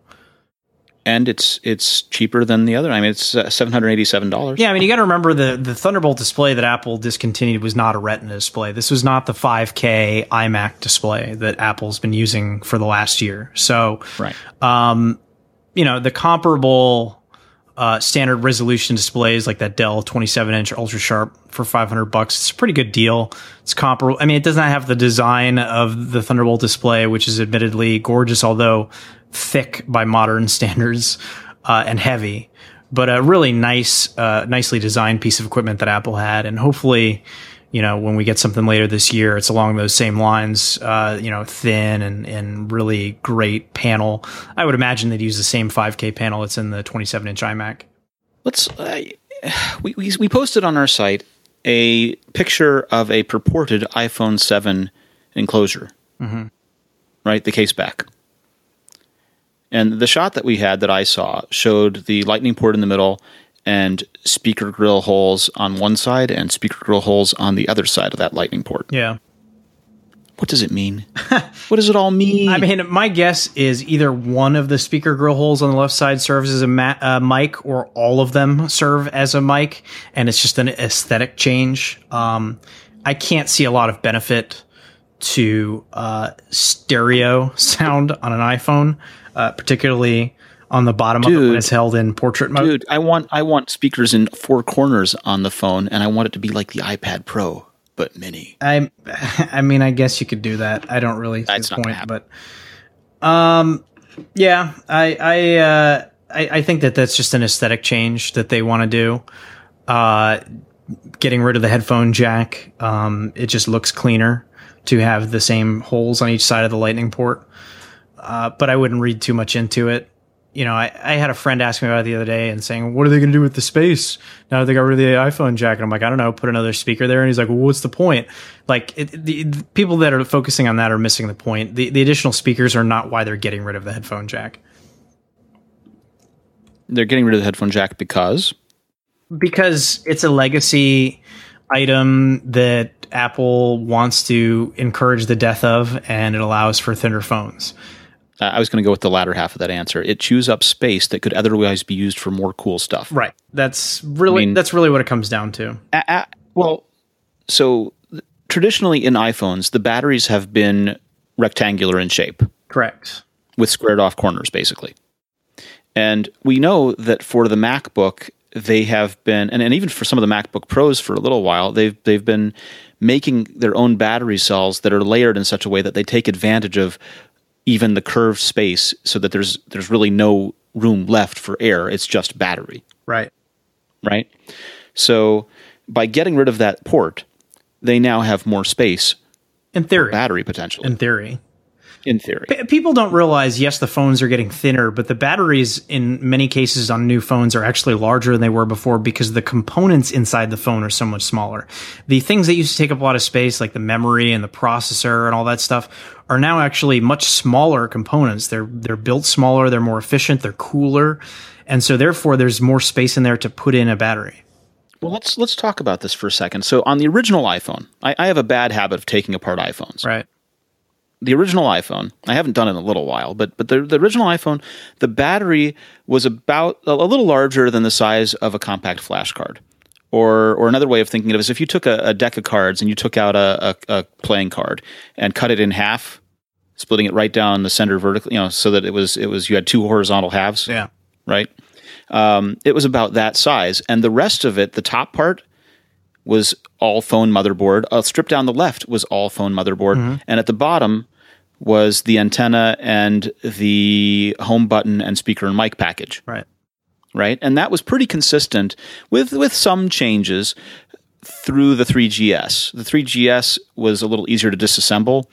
And it's it's cheaper than the other. I mean, it's seven hundred eighty-seven dollars. Yeah, I mean, you got to remember the, the Thunderbolt display that Apple discontinued was not a Retina display. This was not the five K iMac display that Apple's been using for the last year. So, right. um, you know, the comparable uh, standard resolution displays like that Dell twenty-seven inch UltraSharp for five hundred bucks, it's a pretty good deal. It's comparable. I mean, it does not have the design of the Thunderbolt display, which is admittedly gorgeous, although thick by modern standards uh, and heavy, but a really nice, uh, nicely designed piece of equipment that Apple had. And hopefully, you know, when we get something later this year, it's along those same lines, uh, you know, thin and, and really great panel. I would imagine they'd use the same five K panel that's in the twenty-seven inch iMac. Let's, uh, we, we, we posted on our site a picture of a purported iPhone seven enclosure, mm-hmm. right? The case back. And the shot that we had that I saw showed the lightning port in the middle and speaker grill holes on one side and speaker grill holes on the other side of that lightning port. Yeah. What does it mean? What does it all mean? I mean, my guess is either one of the speaker grill holes on the left side serves as a ma- uh, mic or all of them serve as a mic, and it's just an aesthetic change. Um, I can't see a lot of benefit to uh, stereo sound on an iPhone. Uh, particularly on the bottom dude, of it when it's held in portrait mode. Dude, I want I want speakers in four corners on the phone, and I want it to be like the iPad Pro, but mini. I, I mean, I guess you could do that. I don't really see the point, but um, yeah, I I, uh, I I think that that's just an aesthetic change that they want to do. Uh, getting rid of the headphone jack, um, it just looks cleaner to have the same holes on each side of the lightning port. Uh, but I wouldn't read too much into it. You know, I, I had a friend ask me about it the other day and saying, what are they going to do with the space now that they got rid of the iPhone jack? And I'm like, I don't know, put another speaker there. And he's like, well, what's the point? Like it, the, the people that are focusing on that are missing the point. The, the additional speakers are not why they're getting rid of the headphone jack. They're getting rid of the headphone jack because? Because it's a legacy item that Apple wants to encourage the death of, and it allows for thinner phones. I was going to go with the latter half of that answer. It chews up space that could otherwise be used for more cool stuff. Right. That's really I mean, that's really what it comes down to. I, I, well, so traditionally in iPhones, the batteries have been rectangular in shape. Correct. With squared off corners, basically. And we know that for the MacBook, they have been, and, and even for some of the MacBook Pros for a little while, they've they've been making their own battery cells that are layered in such a way that they take advantage of even the curved space so that there's there's really no room left for air. It's just battery. Right. Right? So by getting rid of that port, they now have more space. In theory. For battery potential. In theory. in theory. P- people don't realize, yes, the phones are getting thinner, but the batteries in many cases on new phones are actually larger than they were before because the components inside the phone are so much smaller. The things that used to take up a lot of space, like the memory and the processor and all that stuff, are now actually much smaller components. They're they're built smaller, they're more efficient, they're cooler, and so therefore there's more space in there to put in a battery. Well, let's let's talk about this for a second. So on the original iPhone, I, I have a bad habit of taking apart iPhones. Right. The original iPhone, I haven't done it in a little while, but but the, the original iPhone, the battery was about a little larger than the size of a compact flash card. Or or another way of thinking of it is if you took a, a deck of cards and you took out a, a, a playing card and cut it in half, splitting it right down the center vertically, you know, so that it was it was you had two horizontal halves. Yeah. Right? Um, it was about that size, and the rest of it, the top part, was all phone motherboard. A strip down the left was all phone motherboard, mm-hmm. and at the bottom was the antenna and the home button and speaker and mic package. Right, right, and that was pretty consistent with with some changes through the three G S. The three G S was a little easier to disassemble.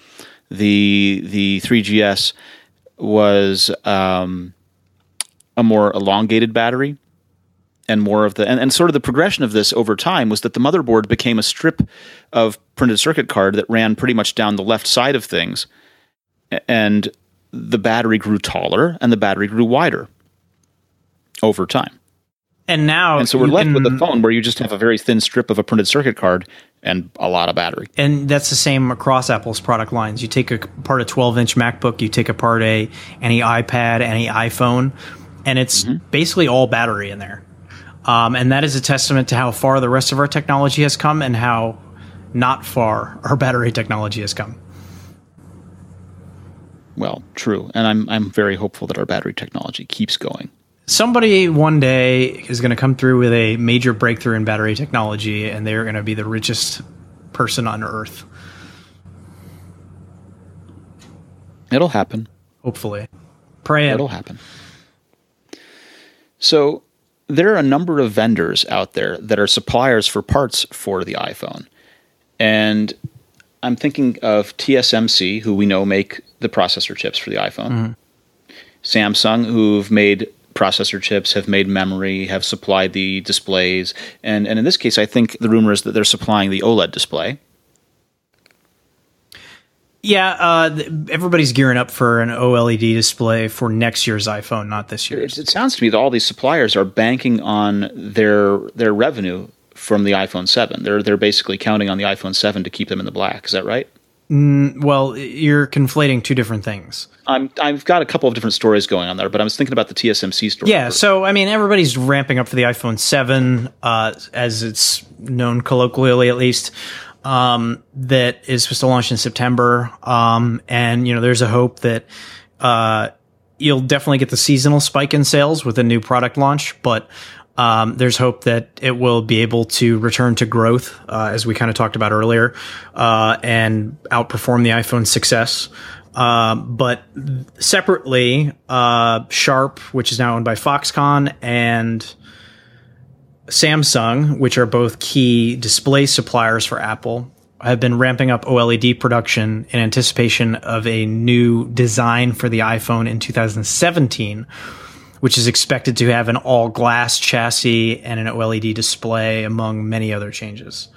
The the three G S was. Um, a more elongated battery and more of the, and, and sort of the progression of this over time was that the motherboard became a strip of printed circuit card that ran pretty much down the left side of things. And the battery grew taller and the battery grew wider over time. And now, and so we're left can, with a phone where you just have a very thin strip of a printed circuit card and a lot of battery. And that's the same across Apple's product lines. You take apart a twelve inch MacBook, you take apart a, any iPad, any iPhone, and it's mm-hmm. basically all battery in there. Um, and that is a testament to how far the rest of our technology has come and how not far our battery technology has come. Well, true. And I'm I'm very hopeful that our battery technology keeps going. Somebody one day is going to come through with a major breakthrough in battery technology, and they're going to be the richest person on Earth. It'll happen. Hopefully. Pray it. It'll happen. So there are a number of vendors out there that are suppliers for parts for the iPhone. And I'm thinking of T S M C, who we know make the processor chips for the iPhone. Mm-hmm. Samsung, who've made processor chips, have made memory, have supplied the displays. And, and in this case, I think the rumor is that they're supplying the OLED display. Yeah, uh, everybody's gearing up for an OLED display for next year's iPhone, not this year's. It, it sounds to me that all these suppliers are banking on their their revenue from the iPhone seven. They're they're basically counting on the iPhone seven to keep them in the black. Is that right? Mm, well, you're conflating two different things. I'm, I've got a couple of different stories going on there, but I was thinking about the T S M C story. Yeah, first. So, I mean, everybody's ramping up for the iPhone seven, uh, as it's known colloquially at least. Um, that is supposed to launch in September. Um, and, you know, there's a hope that uh, you'll definitely get the seasonal spike in sales with a new product launch. But um, there's hope that it will be able to return to growth, uh, as we kind of talked about earlier, uh, and outperform the iPhone six S. Um, but separately, uh, Sharp, which is now owned by Foxconn, and Samsung, which are both key display suppliers for Apple, have been ramping up OLED production in anticipation of a new design for the iPhone in two thousand seventeen, which is expected to have an all-glass chassis and an OLED display, among many other changes.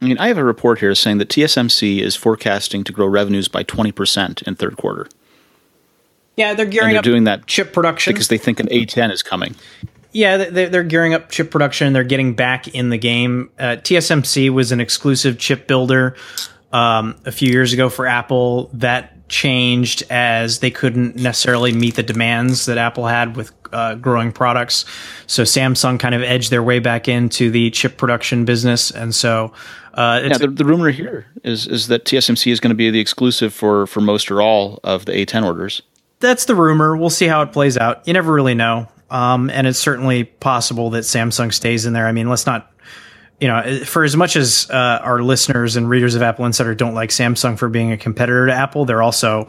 I mean, I have a report here saying that T S M C is forecasting to grow revenues by twenty percent in third quarter. Yeah, they're gearing they're up doing that chip production because they think an A ten is coming. Yeah, they're gearing up chip production. They're getting back in the game. Uh, T S M C was an exclusive chip builder um, a few years ago for Apple. That changed as they couldn't necessarily meet the demands that Apple had with uh, growing products. So Samsung kind of edged their way back into the chip production business. And so uh, it's... Yeah, the, the rumor here is is that T S M C is going to be the exclusive for, for most or all of the A ten orders. That's the rumor. We'll see how it plays out. You never really know. Um, and it's certainly possible that Samsung stays in there. I mean, let's not, you know, for as much as uh, our listeners and readers of Apple Insider don't like Samsung for being a competitor to Apple, they're also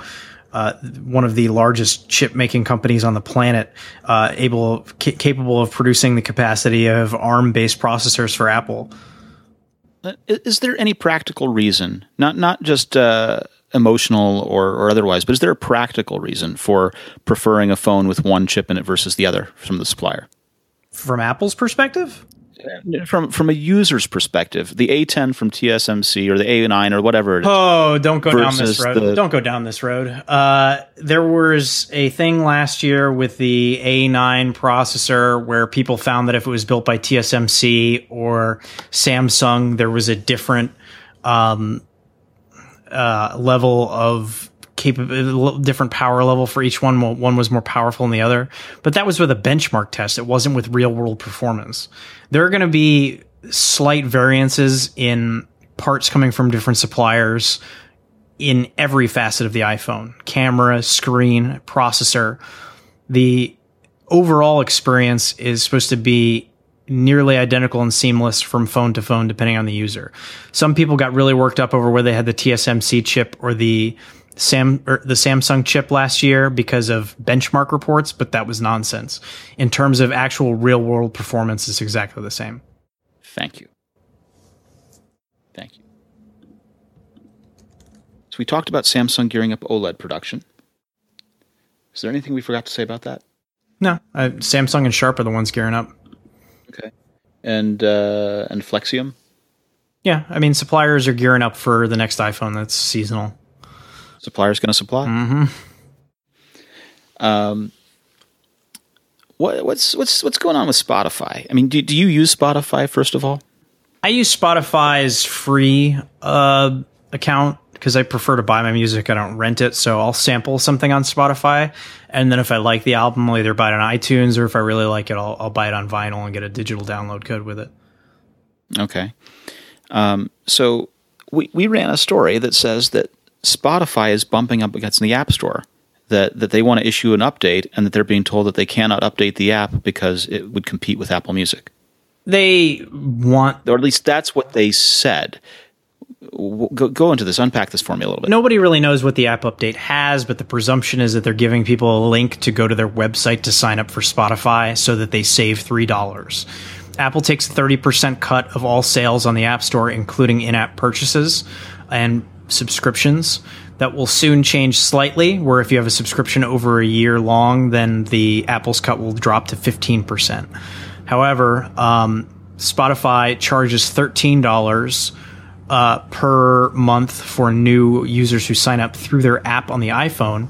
uh, one of the largest chip-making companies on the planet, uh, able, c- capable of producing the capacity of ARM-based processors for Apple. is there any practical reason, not not just uh, emotional or, or otherwise, but is there a practical reason for preferring a phone with one chip in it versus the other from the supplier? From Apple's perspective? From from a user's perspective, the A ten from T S M C or the A nine or whatever it is. Oh, don't go down this road. The, don't go down this road. Uh, there was a thing last year with the A nine processor where people found that if it was built by T S M C or Samsung, there was a different um, uh, level of capable, different power level for each one. One was more powerful than the other, but that was with a benchmark test. It wasn't with real world performance. There are going to be slight variances in parts coming from different suppliers in every facet of the iPhone: camera, screen, processor. The overall experience is supposed to be nearly identical and seamless from phone to phone, depending on the user. Some people got really worked up over whether they had the T S M C chip or the Sam or the Samsung chip last year because of benchmark reports, but that was nonsense. In terms of actual real world performance, it's exactly the same. Thank you. Thank you. So we talked about Samsung gearing up OLED production. Is there anything we forgot to say about that? No. Uh, Samsung and Sharp are the ones gearing up. Okay. And uh, and Flexium? Yeah. I mean, suppliers are gearing up for the next iPhone that's seasonal. Supplier's going to supply. Mm-hmm. Um, what, what's what's what's going on with Spotify? I mean, do do you use Spotify first of all? I use Spotify's free uh, account because I prefer to buy my music. I don't rent it, so I'll sample something on Spotify, and then if I like the album, I'll either buy it on iTunes, or if I really like it, I'll, I'll buy it on vinyl and get a digital download code with it. Okay. Um, so we we ran a story that says that Spotify is bumping up against the App Store, that that they want to issue an update and that they're being told that they cannot update the app because it would compete with Apple Music. They want... Or at least that's what they said. Go, go into this. Unpack this for me a little bit. Nobody really knows what the app update has, but the presumption is that they're giving people a link to go to their website to sign up for Spotify so that they save three dollars. Apple takes a thirty percent cut of all sales on the App Store, including in-app purchases and subscriptions. That will soon change slightly, where if you have a subscription over a year long, then the Apple's cut will drop to fifteen percent. However, um, Spotify charges thirteen dollars uh, per month for new users who sign up through their app on the iPhone.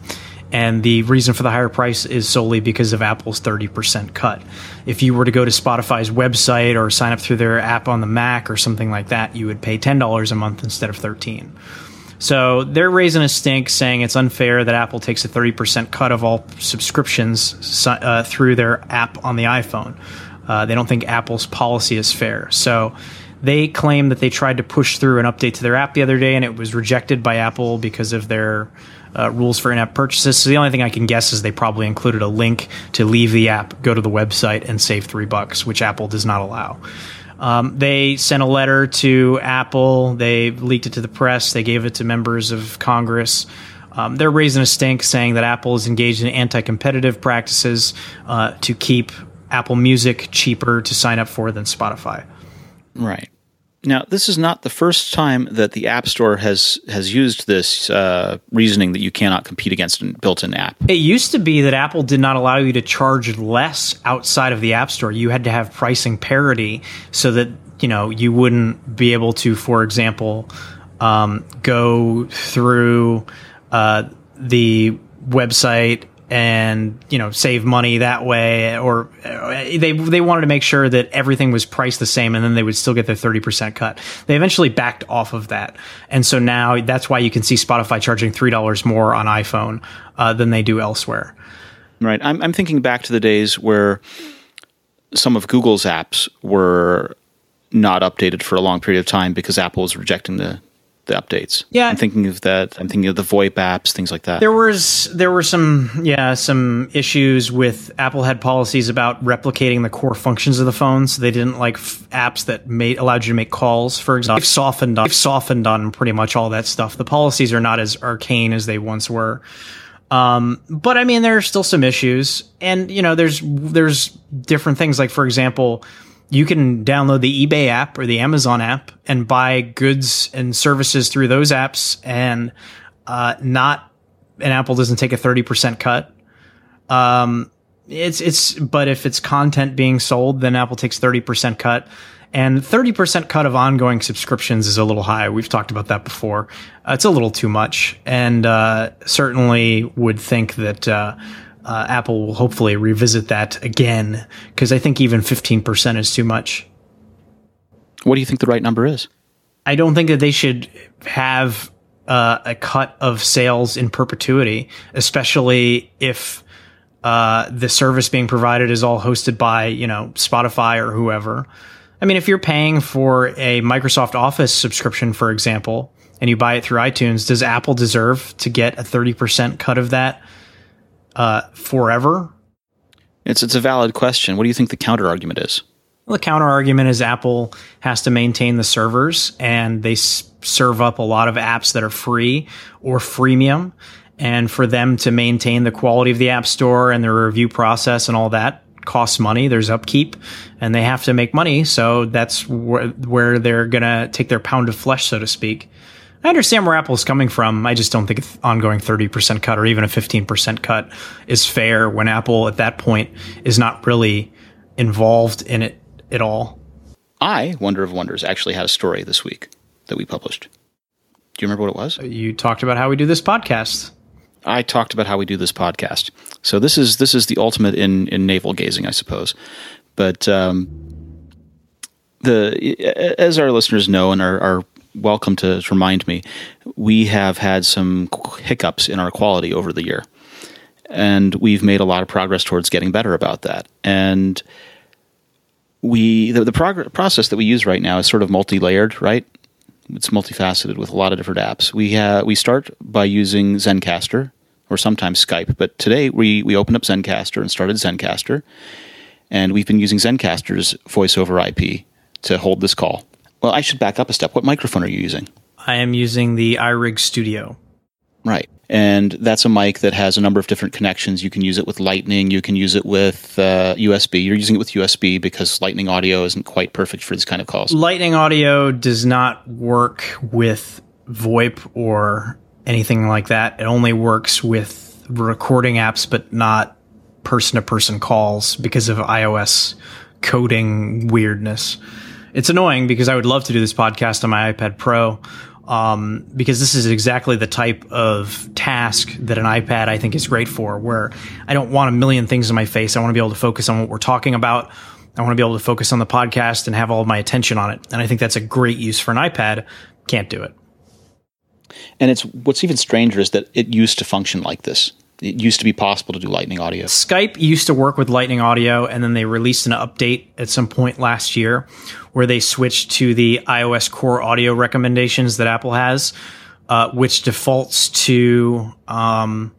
And the reason for the higher price is solely because of Apple's thirty percent cut. If you were to go to Spotify's website or sign up through their app on the Mac or something like that, you would pay ten dollars a month instead of thirteen dollars. So they're raising a stink saying it's unfair that Apple takes a thirty percent cut of all subscriptions uh, through their app on the iPhone. Uh, they don't think Apple's policy is fair. So they claim that they tried to push through an update to their app the other day, and it was rejected by Apple because of their uh, rules for in-app purchases. So the only thing I can guess is they probably included a link to leave the app, go to the website, and save three bucks, which Apple does not allow. Um, they sent a letter to Apple. They leaked it to the press. They gave it to members of Congress. Um, they're raising a stink saying that Apple is engaged in anti-competitive practices uh, to keep Apple Music cheaper to sign up for than Spotify. Right. Now, this is not the first time that the App Store has has used this uh, reasoning that you cannot compete against a built-in app. It used to be that Apple did not allow you to charge less outside of the App Store. You had to have pricing parity so that, you know, you wouldn't be able to, for example, um, go through uh, the website and, you know, save money that way, or they they wanted to make sure that everything was priced the same, and then they would still get their thirty percent cut. They eventually backed off of that, and so now that's why you can see Spotify charging three dollars more on iPhone uh, than they do elsewhere. Right. I'm, I'm thinking back to the days where some of Google's apps were not updated for a long period of time because Apple was rejecting the the updates. Yeah. I'm thinking of that. I'm thinking of the VoIP apps, things like that. There was, there were some, yeah, some issues with Apple had policies about replicating the core functions of the phone. So they didn't like f- apps that made, allowed you to make calls. For example, they've softened, they've softened on pretty much all that stuff. The policies are not as arcane as they once were. Um, but I mean, there are still some issues, and you know, there's, there's different things. Like, for example, you can download the eBay app or the Amazon app and buy goods and services through those apps, and uh, not, and Apple doesn't take a thirty percent cut. Um, it's, it's, but if it's content being sold, then Apple takes thirty percent cut, and thirty percent cut of ongoing subscriptions is a little high. We've talked about that before. Uh, it's a little too much, and uh, certainly would think that, uh, Uh, Apple will hopefully revisit that again, because I think even fifteen percent is too much. What do you think the right number is? I don't think that they should have uh, a cut of sales in perpetuity, especially if uh, the service being provided is all hosted by, you know, Spotify or whoever. I mean, if you're paying for a Microsoft Office subscription, for example, and you buy it through iTunes, does Apple deserve to get a thirty percent cut of that? Uh, forever? It's it's a valid question. What do you think the counter argument is? Well, the counter argument is Apple has to maintain the servers, and they s- serve up a lot of apps that are free or freemium. And for them to maintain the quality of the App Store and the review process and all that costs money. There's upkeep, and they have to make money. So that's wh- where they're going to take their pound of flesh, so to speak. I understand where Apple's coming from. I just don't think an ongoing thirty percent cut or even a fifteen percent cut is fair when Apple at that point is not really involved in it at all. I, Wonder of Wonders, actually had a story this week that we published. Do you remember what it was? You talked about how we do this podcast. I talked about how we do this podcast. So this is this is the ultimate in, in navel gazing, I suppose. But um, the as our listeners know, and our, our welcome to, to remind me, we have had some hiccups in our quality over the year, and we've made a lot of progress towards getting better about that. And we the, the prog- process that we use right now is sort of multi-layered, right? It's multifaceted with a lot of different apps. We ha- we start by using Zencastr, or sometimes Skype, but today we, we opened up Zencastr and started Zencastr, and we've been using Zencastr's voice over I P to hold this call. Well, I should back up a step. What microphone are you using? I am using the iRig Studio. Right. And that's a mic that has a number of different connections. You can use it with Lightning. You can use it with uh, U S B. You're using it with U S B because Lightning audio isn't quite perfect for these kind of calls. Lightning audio does not work with VoIP or anything like that. It only works with recording apps, but not person-to-person calls because of iOS coding weirdness. It's annoying because I would love to do this podcast on my iPad Pro, um, because this is exactly the type of task that an iPad, I think, is great for, where I don't want a million things in my face. I want to be able to focus on what we're talking about. I want to be able to focus on the podcast and have all of my attention on it. And I think that's a great use for an iPad. Can't do it. And it's what's even stranger is that it used to function like this. It used to be possible to do Lightning audio. Skype used to work with Lightning audio, and then they released an update at some point last year where they switched to the iOS core audio recommendations that Apple has, uh, which defaults to um,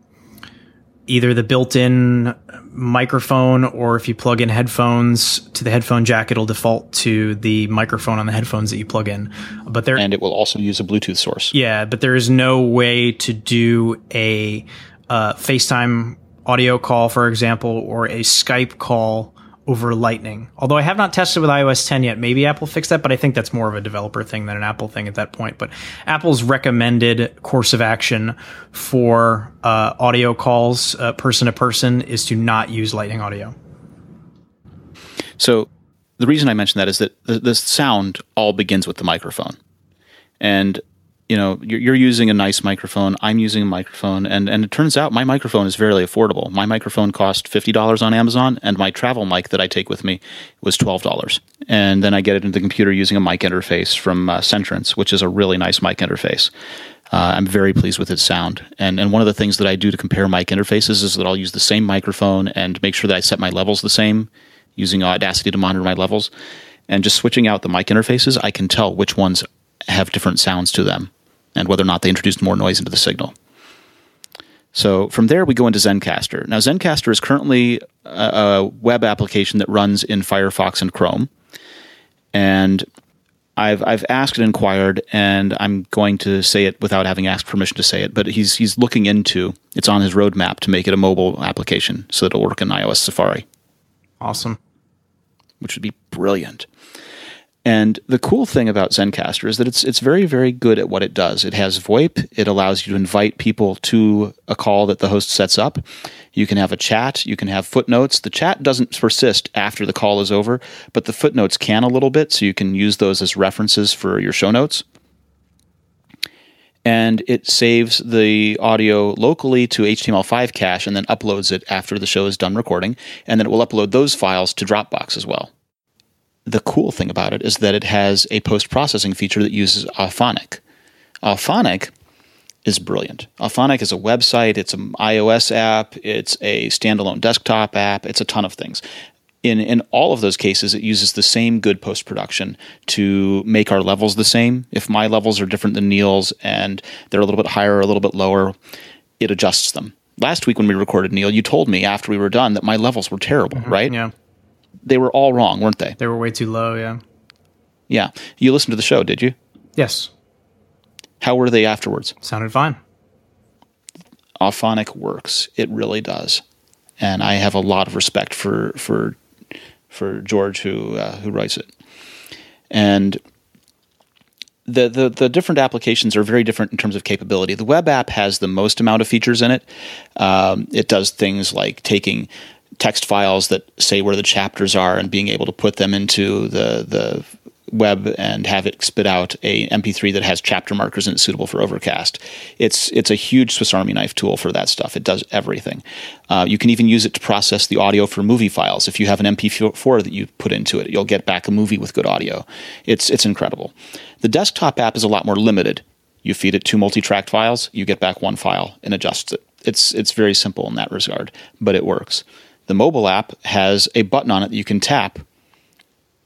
either the built-in microphone, or if you plug in headphones to the headphone jack, it'll default to the microphone on the headphones that you plug in. But there, and it will also use a Bluetooth source. Yeah, but there is no way to do a... Uh, FaceTime audio call, for example, or a Skype call over Lightning. Although I have not tested with iOS ten yet. Maybe Apple fixed that, but I think that's more of a developer thing than an Apple thing at that point. But Apple's recommended course of action for uh, audio calls, uh, person-to-person, is to not use Lightning audio. So the reason I mention that is that the, the sound all begins with the microphone. And you know, you're using a nice microphone. I'm using a microphone. And, and it turns out my microphone is fairly affordable. My microphone cost fifty dollars on Amazon, and my travel mic that I take with me was twelve dollars. And then I get it into the computer using a mic interface from uh, Sentrance, which is a really nice mic interface. Uh, I'm very pleased with its sound. And, and one of the things that I do to compare mic interfaces is that I'll use the same microphone and make sure that I set my levels the same, using Audacity to monitor my levels. And just switching out the mic interfaces, I can tell which ones have different sounds to them, and whether or not they introduced more noise into the signal. So from there, we go into Zencastr. Now, Zencastr is currently a, a web application that runs in Firefox and Chrome. And I've I've asked and inquired, and I'm going to say it without having asked permission to say it, but he's he's looking into, it's on his roadmap to make it a mobile application so that it'll work in iOS Safari. Awesome. which would be brilliant. And the cool thing about Zencastr is that it's it's very, very good at what it does. It has VoIP. It allows you to invite people to a call that the host sets up. You can have a chat. You can have footnotes. The chat doesn't persist after the call is over, but the footnotes can a little bit, so you can use those as references for your show notes. And it saves the audio locally to H T M L five cache and then uploads it after the show is done recording, and then it will upload those files to Dropbox as well. The cool thing about it is that it has a post-processing feature that uses Auphonic. Auphonic is brilliant. Auphonic is a website, it's an iOS app, it's a standalone desktop app, it's a ton of things. In in all of those cases, it uses the same good post-production to make our levels the same. If my levels are different than Neil's and they're a little bit higher or a little bit lower, it adjusts them. Last week when we recorded, Neil, you told me after we were done that my levels were terrible, mm-hmm, right? Yeah. They were all wrong, weren't they? They were way too low, yeah. Yeah. You listened to the show, did you? Yes. How were they afterwards? Sounded fine. Auphonic works. It really does. And I have a lot of respect for for for George who uh, who writes it. And the, the the different applications are very different in terms of capability. The web app has the most amount of features in it. Um, it does things like taking text files that say where the chapters are and being able to put them into the the web and have it spit out a M P three that has chapter markers and it's suitable for Overcast. It's it's a huge Swiss Army knife tool for that stuff. It does everything. Uh, you can even use it to process the audio for movie files. If you have an M P four that you put into it, you'll get back a movie with good audio. It's it's incredible. The desktop app is a lot more limited. You feed it two multi-tracked files, you get back one file and adjusts it. It's it's very simple in that regard, but it works. The mobile app has a button on it that you can tap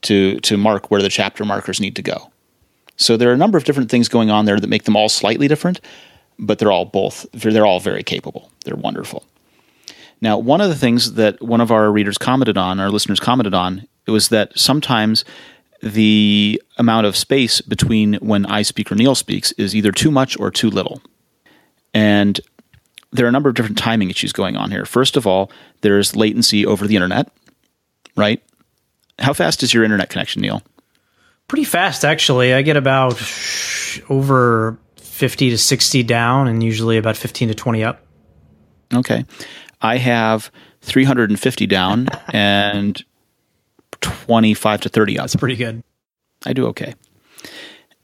to to mark where the chapter markers need to go. So there are a number of different things going on there that make them all slightly different, but they're all both they're all very capable. They're wonderful. Now, one of the things that one of our readers commented on, our listeners commented on, it was that sometimes the amount of space between when I speak or Neil speaks is either too much or too little. And there are a number of different timing issues going on here. First of all, there's latency over the internet, right? How fast is your internet connection, Neil? Pretty fast, actually. I get about over fifty to sixty down and usually about fifteen to twenty up. Okay. I have three hundred fifty down and twenty-five to thirty up. That's pretty good. I do okay.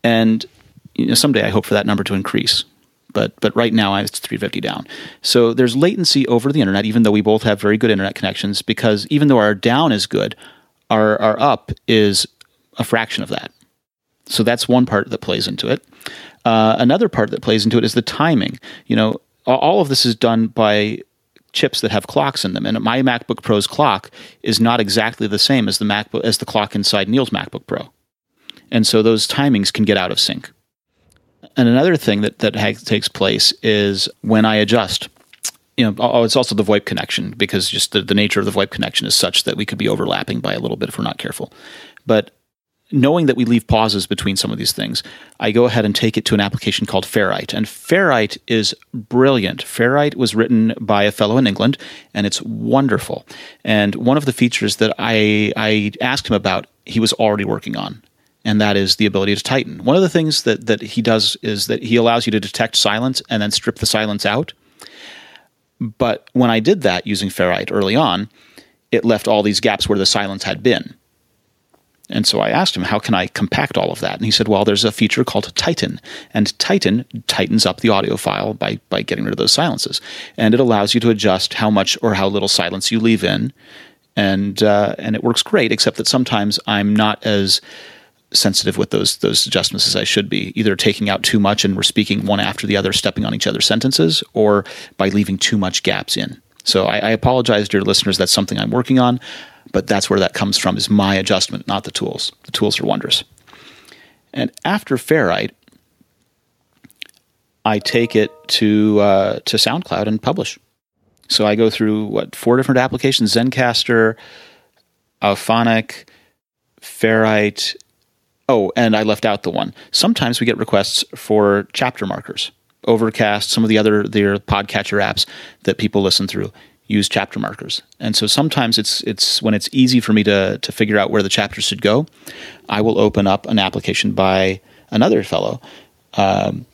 And you know, someday I hope for that number to increase. But but right now, it's three hundred fifty down. So there's latency over the internet, even though we both have very good internet connections, because even though our down is good, our, our up is a fraction of that. So that's one part that plays into it. Uh, another part that plays into it is the timing. You know, all of this is done by chips that have clocks in them, and my MacBook Pro's clock is not exactly the same as the MacBook as the clock inside Neil's MacBook Pro. And so those timings can get out of sync. And another thing that, that ha- takes place is when I adjust. You know, oh, it's also the VoIP connection, because just the, the nature of the VoIP connection is such that we could be overlapping by a little bit if we're not careful. But knowing that we leave pauses between some of these things, I go ahead and take it to an application called Ferrite. And Ferrite is brilliant. Ferrite was written by a fellow in England, and it's wonderful. And one of the features that I I asked him about, he was already working on. And that is the ability to tighten. One of the things that, that he does is that he allows you to detect silence and then strip the silence out. But when I did that using Ferrite early on, it left all these gaps where the silence had been. And so I asked him, how can I compact all of that? And he said, well, there's a feature called Tighten. And Tighten tightens up the audio file by, by getting rid of those silences. And it allows you to adjust how much or how little silence you leave in. And, uh, and it works great, except that sometimes I'm not as sensitive with those those adjustments as I should be, either taking out too much and we're speaking one after the other, stepping on each other's sentences, or by leaving too much gaps in. So I, I apologize, dear listeners, that's something I'm working on, but that's where that comes from, is my adjustment, not the tools. The tools are wondrous. And after Ferrite, I take it to uh, to SoundCloud and publish. So I go through, what, four different applications: Zencastr, Auphonic, Ferrite. Oh, and I left out the one. Sometimes we get requests for chapter markers, Overcast, some of the other their podcatcher apps that people listen through. use chapter markers. And so sometimes it's it's when it's easy for me to to figure out where the chapters should go, I will open up an application by another fellow. Um,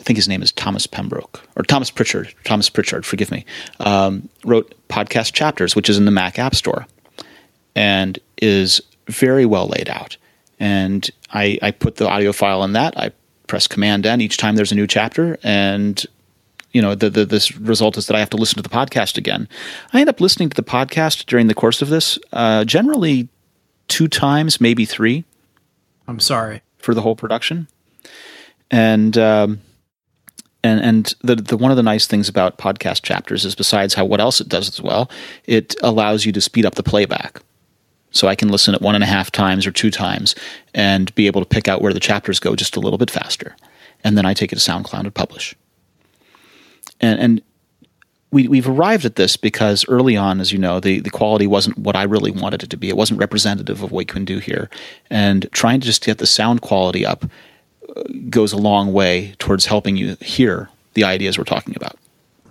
I think his name is Thomas Pembroke or Thomas Pritchard. Thomas Pritchard, forgive me. Um, wrote Podcast Chapters, which is in the Mac App Store, and is very well laid out. And I, I put the audio file in that. I press Command N each time there's a new chapter, and you know the, the this result is that I have to listen to the podcast again. I end up listening to the podcast during the course of this, uh, generally two times, maybe three. I'm sorry for the whole production, and. Um, And and the the one of the nice things about Podcast Chapters is besides how what else it does as well, it allows you to speed up the playback. So I can listen at one and a half times or two times and be able to pick out where the chapters go just a little bit faster. And then I take it to SoundCloud and publish. And and we we've arrived at this because early on, as you know, the, the quality wasn't what I really wanted it to be. It wasn't representative of what you can do here. And trying to just get the sound quality up goes a long way towards helping you hear the ideas we're talking about.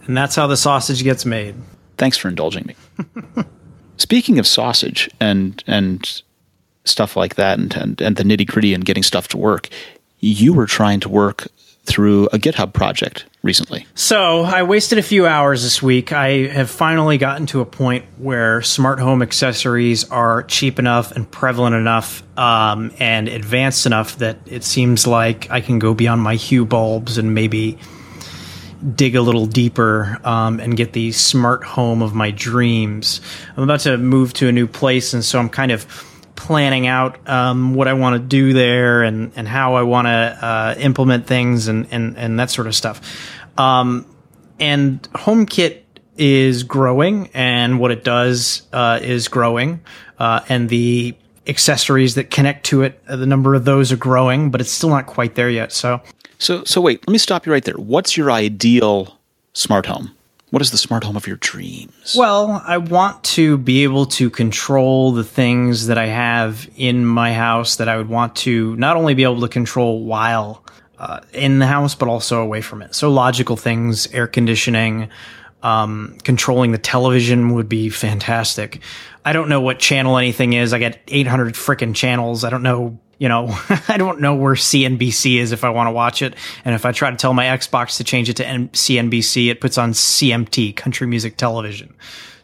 And that's how the sausage gets made. Thanks for indulging me. Speaking of sausage and and stuff like that and, and, and the nitty-gritty and getting stuff to work, you were trying to work through a GitHub project recently. So I wasted a few hours this week. I have finally gotten to a point where smart home accessories are cheap enough and prevalent enough um, and advanced enough that it seems like I can go beyond my Hue bulbs and maybe dig a little deeper um, and get the smart home of my dreams. I'm about to move to a new place, and so I'm kind of planning out um, what I want to do there and, and how I want to uh, implement things and, and, and that sort of stuff. Um, and HomeKit is growing, and what it does uh, is growing. Uh, and the accessories that connect to it, the number of those are growing, but it's still not quite there yet. So, so, so wait, let me stop you right there. What's your ideal smart home? What is the smart home of your dreams? Well, I want to be able to control the things that I have in my house that I would want to not only be able to control while uh, in the house, but also away from it. So logical things, air conditioning, um, controlling the television would be fantastic. I don't know what channel anything is. I got eight hundred frickin' channels. I don't know. You know, I don't know where C N B C is if I want to watch it. And if I try to tell my Xbox to change it to C N B C, it puts on C M T, Country Music Television.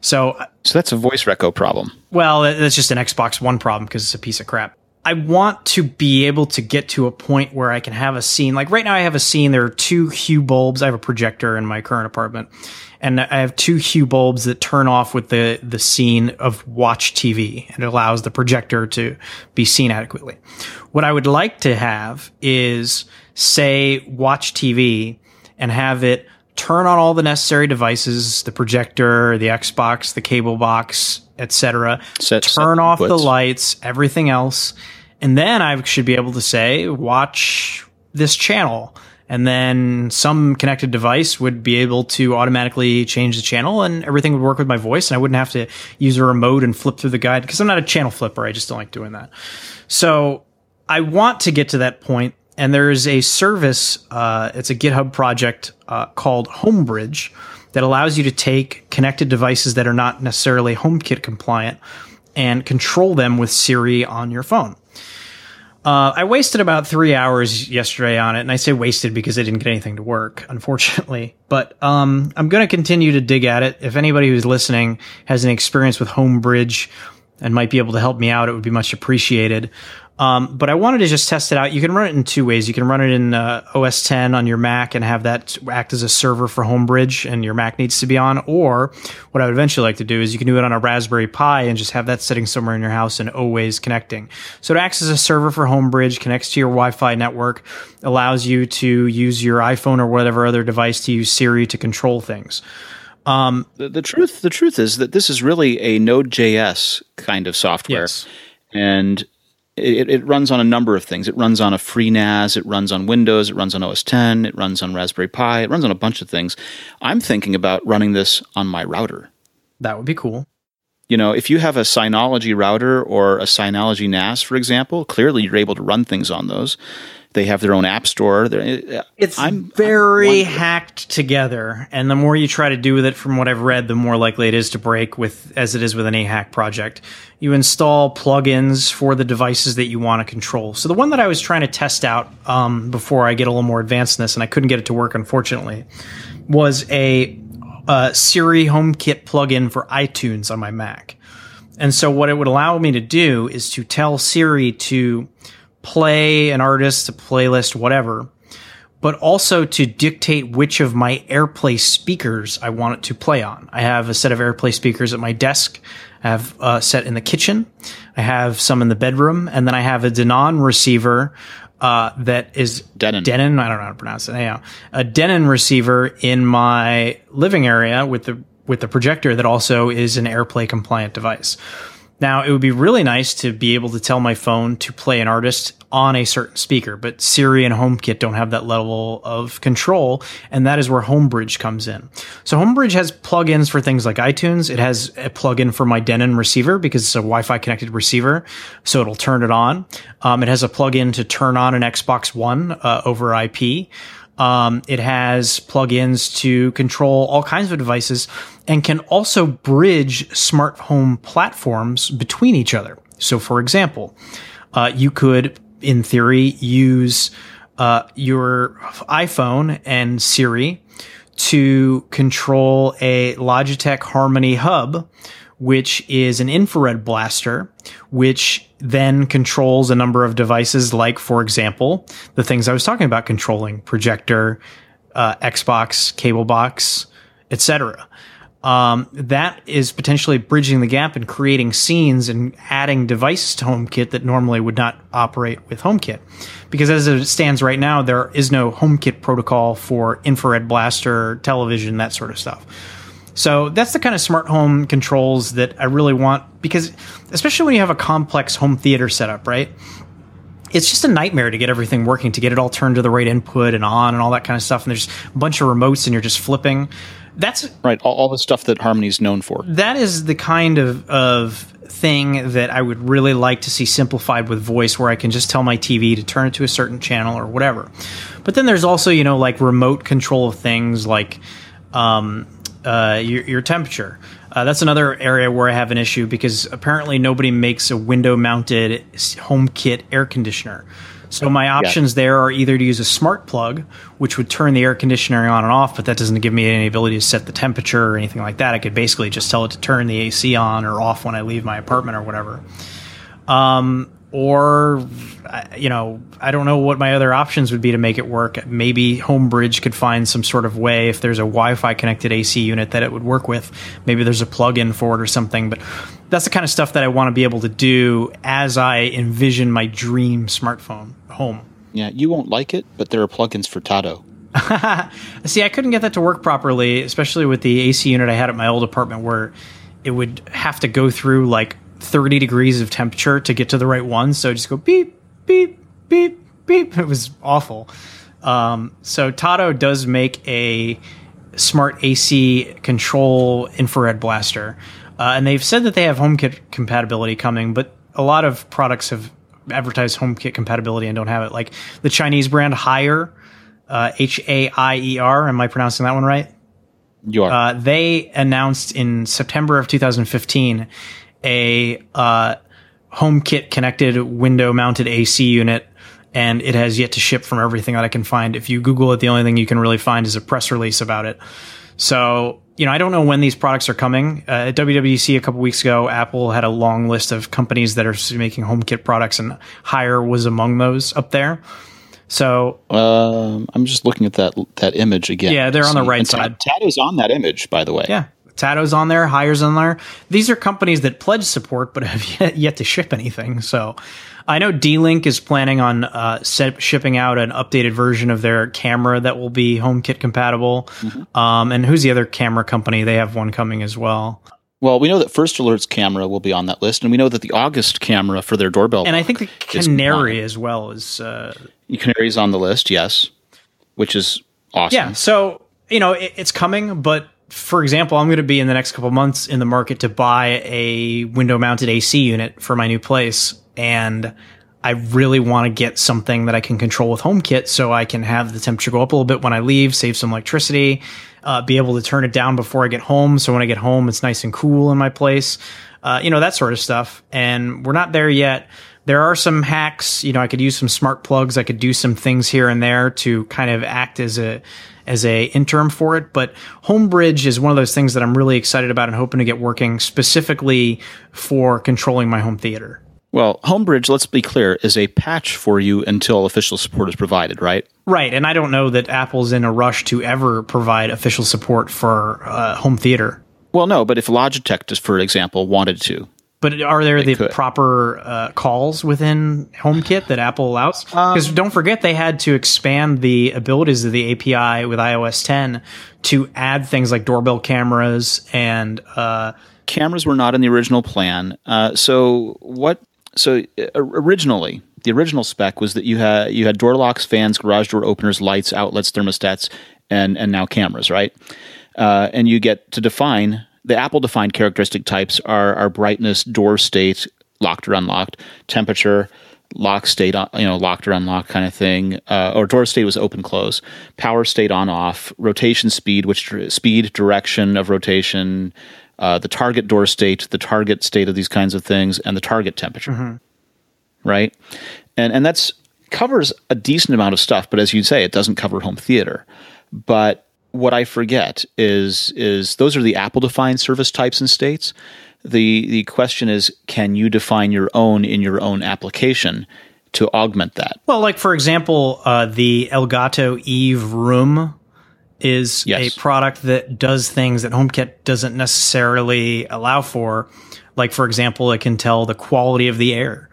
So so that's a voice reco problem. Well, that's just an Xbox One problem because it's a piece of crap. I want to be able to get to a point where I can have a scene. Like right now I have a scene. There are two Hue bulbs. I have a projector in my current apartment. And I have two Hue bulbs that turn off with the, the scene of watch T V. And it allows the projector to be seen adequately. What I would like to have is, say, watch T V and have it turn on all the necessary devices, the projector, the Xbox, the cable box, et cetera. Turn off the lights, everything else. And then I should be able to say, watch this channel. And then some connected device would be able to automatically change the channel, and everything would work with my voice, and I wouldn't have to use a remote and flip through the guide because I'm not a channel flipper. I just don't like doing that. So I want to get to that point. And there is a service, uh, it's a GitHub project uh, called Homebridge that allows you to take connected devices that are not necessarily HomeKit compliant and control them with Siri on your phone. Uh, I wasted about three hours yesterday on it, and I say wasted because I didn't get anything to work, unfortunately. But um, I'm going to continue to dig at it. If anybody who's listening has an experience with Homebridge and might be able to help me out, it would be much appreciated. Um, but I wanted to just test it out. You can run it in two ways. You can run it in uh, O S ten on your Mac and have that act as a server for Homebridge, and your Mac needs to be on. Or what I would eventually like to do is you can do it on a Raspberry Pi and just have that sitting somewhere in your house and always connecting. So it acts as a server for Homebridge, connects to your Wi-Fi network, allows you to use your iPhone or whatever other device to use Siri to control things. Um, the, the truth, the truth is that this is really a Node.js kind of software. Yes. And It, it runs on a number of things. It runs on a free N A S. It runs on Windows. It runs on O S ten. It runs on Raspberry Pi. It runs on a bunch of things. I'm thinking about running this on my router. That would be cool. You know, if you have a Synology router or a Synology N A S, for example, clearly you're able to run things on those. They have their own app store. They're, it's I'm, very I'm hacked together. And the more you try to do with it, from what I've read, the more likely it is to break, with as it is with any hack project. You install plugins for the devices that you want to control. So the one that I was trying to test out um, before I get a little more advanced in this, and I couldn't get it to work, unfortunately, was a uh, Siri HomeKit plugin for iTunes on my Mac. And so what it would allow me to do is to tell Siri to play an artist, a playlist, whatever, but also to dictate which of my AirPlay speakers I want it to play on. I have a set of AirPlay speakers at my desk. I have a set in the kitchen. I have some in the bedroom. And then I have a Denon receiver uh, that is Denon. Denon. I don't know how to pronounce it. Anyhow, a Denon receiver in my living area with the with the projector that also is an AirPlay compliant device. Now, it would be really nice to be able to tell my phone to play an artist on a certain speaker, but Siri and HomeKit don't have that level of control, and that is where Homebridge comes in. So Homebridge has plugins for things like iTunes. It has a plugin for my Denon receiver because it's a Wi-Fi connected receiver, so it'll turn it on. Um, it has a plugin to turn on an Xbox One uh, over I P. Um, it has plugins to control all kinds of devices and can also bridge smart home platforms between each other. So, for example, uh, you could, in theory, use uh, your iPhone and Siri to control a Logitech Harmony Hub, which is an infrared blaster, which then controls a number of devices like, for example, the things I was talking about controlling: projector, uh, Xbox, cable box, et cetera. Um, that is potentially bridging the gap and creating scenes and adding devices to HomeKit that normally would not operate with HomeKit. Because as it stands right now, there is no HomeKit protocol for infrared blaster, television, that sort of stuff. So that's the kind of smart home controls that I really want, because especially when you have a complex home theater setup, right? It's just a nightmare to get everything working, to get it all turned to the right input and on and all that kind of stuff. And there's a bunch of remotes and you're just flipping. That's right. All, all the stuff that Harmony's known for. That is the kind of, of thing that I would really like to see simplified with voice, where I can just tell my T V to turn it to a certain channel or whatever. But then there's also, you know, like remote control of things like, um, Uh, your, your temperature. Uh, that's another area where I have an issue, because apparently nobody makes a window-mounted HomeKit air conditioner. So my options yeah. there are either to use a smart plug, which would turn the air conditioner on and off, but that doesn't give me any ability to set the temperature or anything like that. I could basically just tell it to turn the A C on or off when I leave my apartment or whatever. Um, or, you know, I don't know what my other options would be to make it work. Maybe Homebridge could find some sort of way, if there's a Wi-Fi connected A C unit, that it would work with. Maybe there's a plug-in for it or something. But that's the kind of stuff that I want to be able to do as I envision my dream smartphone home. Yeah, you won't like it, but there are plugins for Tado. See, I couldn't get that to work properly, especially with the A C unit I had at my old apartment, where it would have to go through like thirty degrees of temperature to get to the right one. So just go beep, beep, beep, beep. It was awful. Um, so Tado does make a smart A C control infrared blaster. Uh, and they've said that they have HomeKit compatibility coming, but a lot of products have advertised HomeKit compatibility and don't have it. Like the Chinese brand Haier, uh, H A I E R. Am I pronouncing that one right? You are. Uh, they announced in September of two thousand fifteen a uh, HomeKit connected window mounted A C unit, and it has yet to ship from everything that I can find. If you Google it, the only thing you can really find is a press release about it. So, you know, I don't know when these products are coming. Uh, at W W D C a couple weeks ago, Apple had a long list of companies that are making HomeKit products, and Haier was among those up there. So um, I'm just looking at that that image again. Yeah, they're on the right and side. Tado's on that image, by the way. Yeah. Tado's on there, Haier's on there. These are companies that pledge support but have yet, yet to ship anything. So I know D-Link is planning on uh, set, shipping out an updated version of their camera that will be HomeKit compatible. Mm-hmm. Um, and who's the other camera company? They have one coming as well. Well, we know that First Alert's camera will be on that list, and we know that the August camera for their doorbell. And I think the Canary as well is... Uh, Canary's on the list, yes, which is awesome. Yeah, so, you know, it, it's coming, but... For example, I'm going to be in the next couple of months in the market to buy a window-mounted A C unit for my new place, and I really want to get something that I can control with HomeKit so I can have the temperature go up a little bit when I leave, save some electricity, uh, be able to turn it down before I get home. So when I get home, it's nice and cool in my place, uh, you know, that sort of stuff. And we're not there yet. There are some hacks. You know, I could use some smart plugs. I could do some things here and there to kind of act as a, as a interim for it. But Homebridge is one of those things that I'm really excited about and hoping to get working specifically for controlling my home theater. Well, Homebridge, let's be clear, is a patch for you until official support is provided, right? Right, and I don't know that Apple's in a rush to ever provide official support for uh, home theater. Well, no, but if Logitech, just for example, wanted to. But are there the could. proper uh, calls within HomeKit that Apple allows? Because um, don't forget, they had to expand the abilities of the A P I with i O S ten to add things like doorbell cameras and... Uh, cameras were not in the original plan, uh, so what... So uh, originally, the original spec was that you had you had door locks, fans, garage door openers, lights, outlets, thermostats, and and now cameras, right? Uh, and you get to define the Apple defined characteristic types are are brightness, door state, locked or unlocked, temperature, lock state, you know, locked or unlocked kind of thing, uh, or door state was open close, power state on off, rotation speed, which speed direction of rotation. Uh, the target door state, the target state of these kinds of things, and the target temperature, mm-hmm. right? And and that's covers a decent amount of stuff, but as you say, it doesn't cover home theater. But what I forget is is those are the Apple-defined service types and states. The the question is, can you define your own in your own application to augment that? Well, like for example, uh, the Elgato Eve Room is yes. a product that does things that HomeKit doesn't necessarily allow for. Like, for example, it can tell the quality of the air.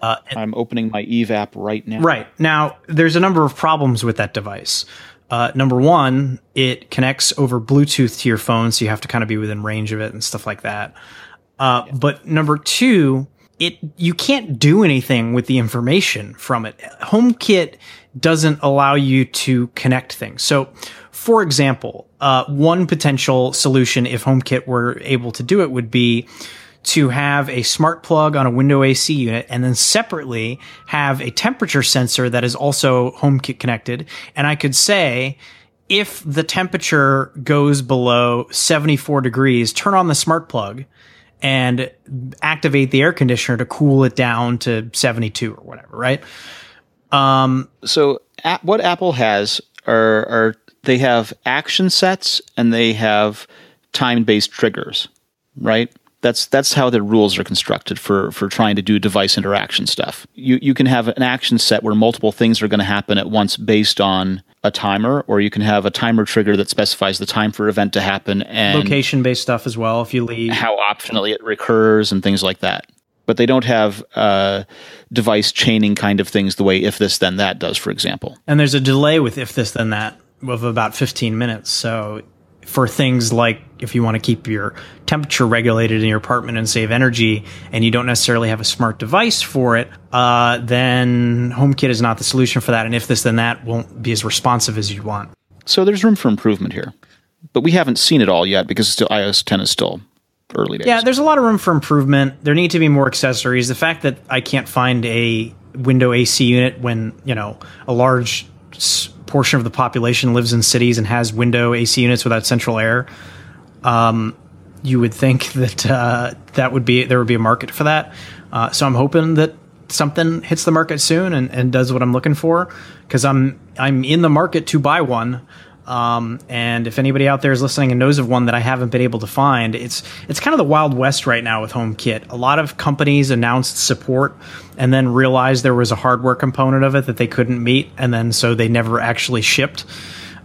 Uh, I'm opening my Eve app right now. Right. Now, there's a number of problems with that device. Uh, number one, it connects over Bluetooth to your phone, so you have to kind of be within range of it and stuff like that. Uh, yeah. But number two, it you can't do anything with the information from it. HomeKit doesn't allow you to connect things. So, for example, uh, one potential solution if HomeKit were able to do it would be to have a smart plug on a window A C unit and then separately have a temperature sensor that is also HomeKit connected. And I could say, if the temperature goes below seventy-four degrees, turn on the smart plug and activate the air conditioner to cool it down to seventy-two or whatever, right? Um, so a- what Apple has are, are they have action sets and they have time-based triggers, right? That's that's how the rules are constructed for, for trying to do device interaction stuff. You you can have an action set where multiple things are going to happen at once based on a timer, or you can have a timer trigger that specifies the time for event to happen and location-based stuff as well if you leave. How optionally it recurs and things like that. But they don't have uh, device chaining kind of things the way if this then that does, for example. And there's a delay with if this then that of about fifteen minutes. So for things like if you want to keep your temperature regulated in your apartment and save energy, and you don't necessarily have a smart device for it, uh, then HomeKit is not the solution for that. And if this then that won't be as responsive as you want. So there's room for improvement here. But we haven't seen it all yet because still i O S ten is still... early days. Yeah, there's a lot of room for improvement. There need to be more accessories. The fact that I can't find a window A C unit when, you know, a large portion of the population lives in cities and has window A C units without central air, um, you would think that uh, that would be there would be a market for that. Uh, so I'm hoping that something hits the market soon and, and does what I'm looking for, because I'm I'm in the market to buy one. Um, and if anybody out there is listening and knows of one that I haven't been able to find, it's it's kind of the Wild West right now with HomeKit. A lot of companies announced support and then realized there was a hardware component of it that they couldn't meet, and then so they never actually shipped.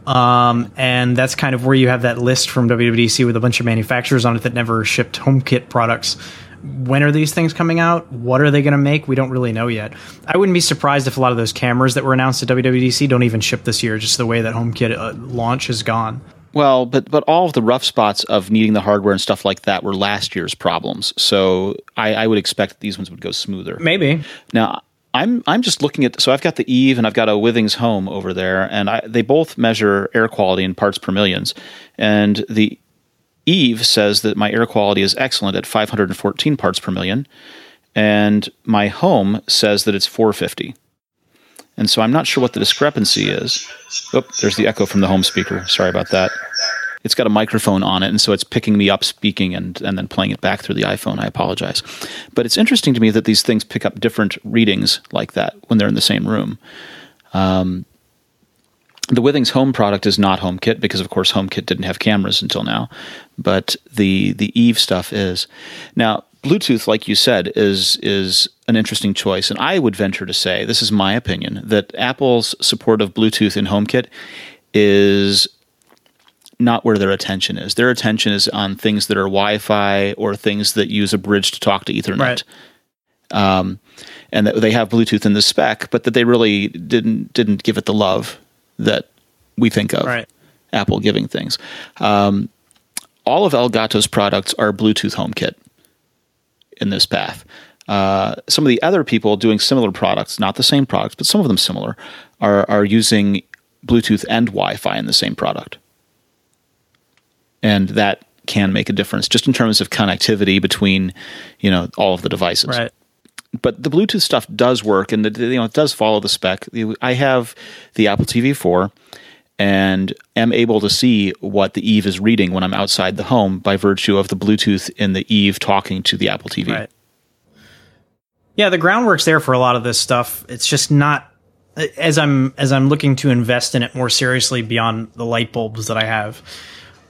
Um, and that's kind of where you have that list from W W D C with a bunch of manufacturers on it that never shipped HomeKit products. When are these things coming out? What are they going to make? We don't really know yet. I wouldn't be surprised if a lot of those cameras that were announced at W W D C don't even ship this year, just the way that HomeKit uh, launch has gone. Well, but but all of the rough spots of needing the hardware and stuff like that were last year's problems. So I, I would expect that these ones would go smoother. Maybe. Now, I'm I'm just looking at... So I've got the Eve and I've got a Withings Home over there, and I, they both measure air quality in parts per millions. And the... Eve says that my air quality is excellent at five hundred fourteen parts per million, and my Home says that it's four fifty. And so I'm not sure what the discrepancy is. Oh, there's the echo from the home speaker. Sorry about that. It's got a microphone on it, and so it's picking me up speaking and, and then playing it back through the iPhone. I apologize. But it's interesting to me that these things pick up different readings like that when they're in the same room. Um, the Withings Home product is not HomeKit because, of course, HomeKit didn't have cameras until now. But the the Eve stuff is. Now, Bluetooth, like you said, is is an interesting choice. And I would venture to say, this is my opinion, that Apple's support of Bluetooth in HomeKit is not where their attention is. Their attention is on things that are Wi-Fi or things that use a bridge to talk to Ethernet. Right. Um, and that they have Bluetooth in the spec, but that they really didn't didn't give it the love that we think of right. Apple giving things. Um, all of Elgato's products are Bluetooth HomeKit in this path. Uh, some of the other people doing similar products, not the same products, but some of them similar, are are using Bluetooth and Wi-Fi in the same product. And that can make a difference just in terms of connectivity between, you know, all of the devices. Right. But the Bluetooth stuff does work, and the, you know, it does follow the spec. I have the Apple T V four and am able to see what the Eve is reading when I'm outside the home by virtue of the Bluetooth in the Eve talking to the Apple T V. Right. Yeah, the groundwork's there for a lot of this stuff. It's just not as I'm as I'm looking to invest in it more seriously beyond the light bulbs that I have.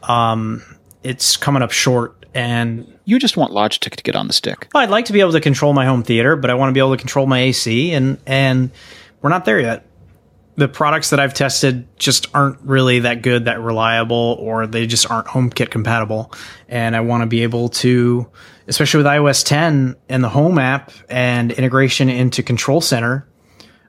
Um, it's coming up short, and you just want Logitech to get on the stick. Well, I'd like to be able to control my home theater, but I want to be able to control my A C, and, and we're not there yet. The products that I've tested just aren't really that good, that reliable, or they just aren't HomeKit compatible. And I want to be able to, especially with i O S ten and the Home app and integration into Control Center.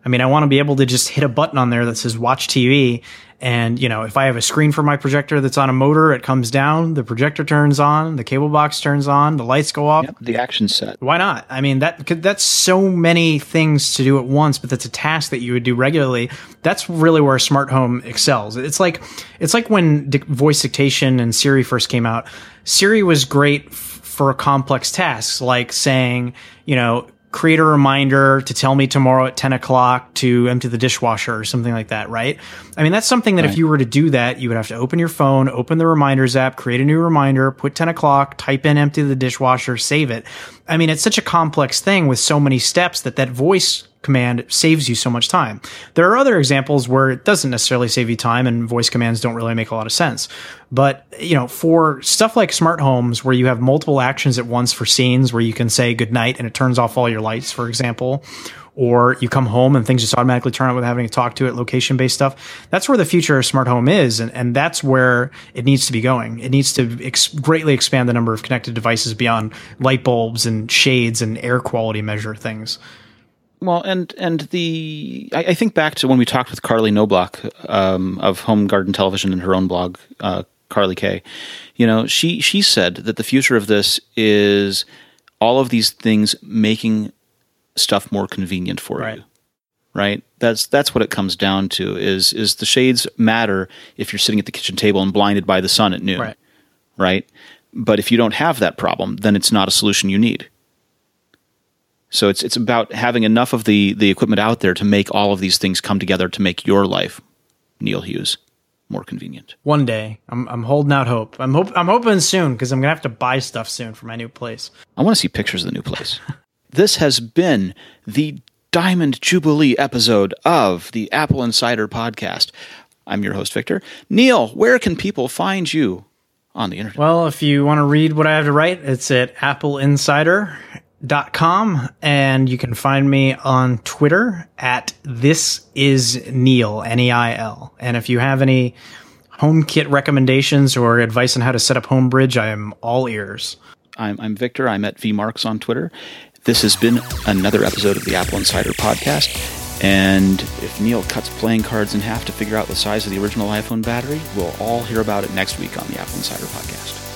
I mean, I want to be able to just hit a button on there that says watch T V. And, you know, if I have a screen for my projector that's on a motor, it comes down, the projector turns on, the cable box turns on, the lights go up. Yep, the action set. Why not? I mean, that that's so many things to do at once, but that's a task that you would do regularly. That's really where smart home excels. It's like it's like when voice dictation and Siri first came out. Siri was great f- for complex tasks like saying, you know, create a reminder to tell me tomorrow at ten o'clock to empty the dishwasher or something like that, right? I mean, that's something that right. If you were to do that, you would have to open your phone, open the Reminders app, create a new reminder, put ten o'clock, type in empty the dishwasher, save it. I mean, it's such a complex thing with so many steps that that voice command saves you so much time. There are other examples where it doesn't necessarily save you time and voice commands don't really make a lot of sense. But, you know, for stuff like smart homes where you have multiple actions at once for scenes where you can say good night and it turns off all your lights, for example, or you come home and things just automatically turn on without having to talk to it, location-based stuff. That's where the future of smart home is, and, and that's where it needs to be going. It needs to ex- greatly expand the number of connected devices beyond light bulbs and shades and air quality measure things. Well, and and the I, I think back to when we talked with Carly Noblock um, of Home Garden Television and her own blog, uh, Carly K. You know, she she said that the future of this is all of these things making stuff more convenient for right. you, right? That's that's what it comes down to. Is is the shades matter if you're sitting at the kitchen table and blinded by the sun at noon, right? right? But if you don't have that problem, then it's not a solution you need. So it's it's about having enough of the the equipment out there to make all of these things come together to make your life, Neil Hughes, more convenient. One day, I'm I'm holding out hope. I'm hope I'm hoping soon because I'm gonna have to buy stuff soon for my new place. I want to see pictures of the new place. This has been the Diamond Jubilee episode of the Apple Insider Podcast. I'm your host, Victor. Neil, where can people find you on the internet? Well, if you want to read what I have to write, it's at Apple Insider. Dot com, and you can find me on Twitter at This Is Neil, N E I L. And if you have any HomeKit recommendations or advice on how to set up Homebridge, I am all ears. I'm, I'm Victor. I'm at VMarks on Twitter. This has been another episode of the Apple Insider Podcast. And if Neil cuts playing cards in half to figure out the size of the original iPhone battery, we'll all hear about it next week on the Apple Insider Podcast.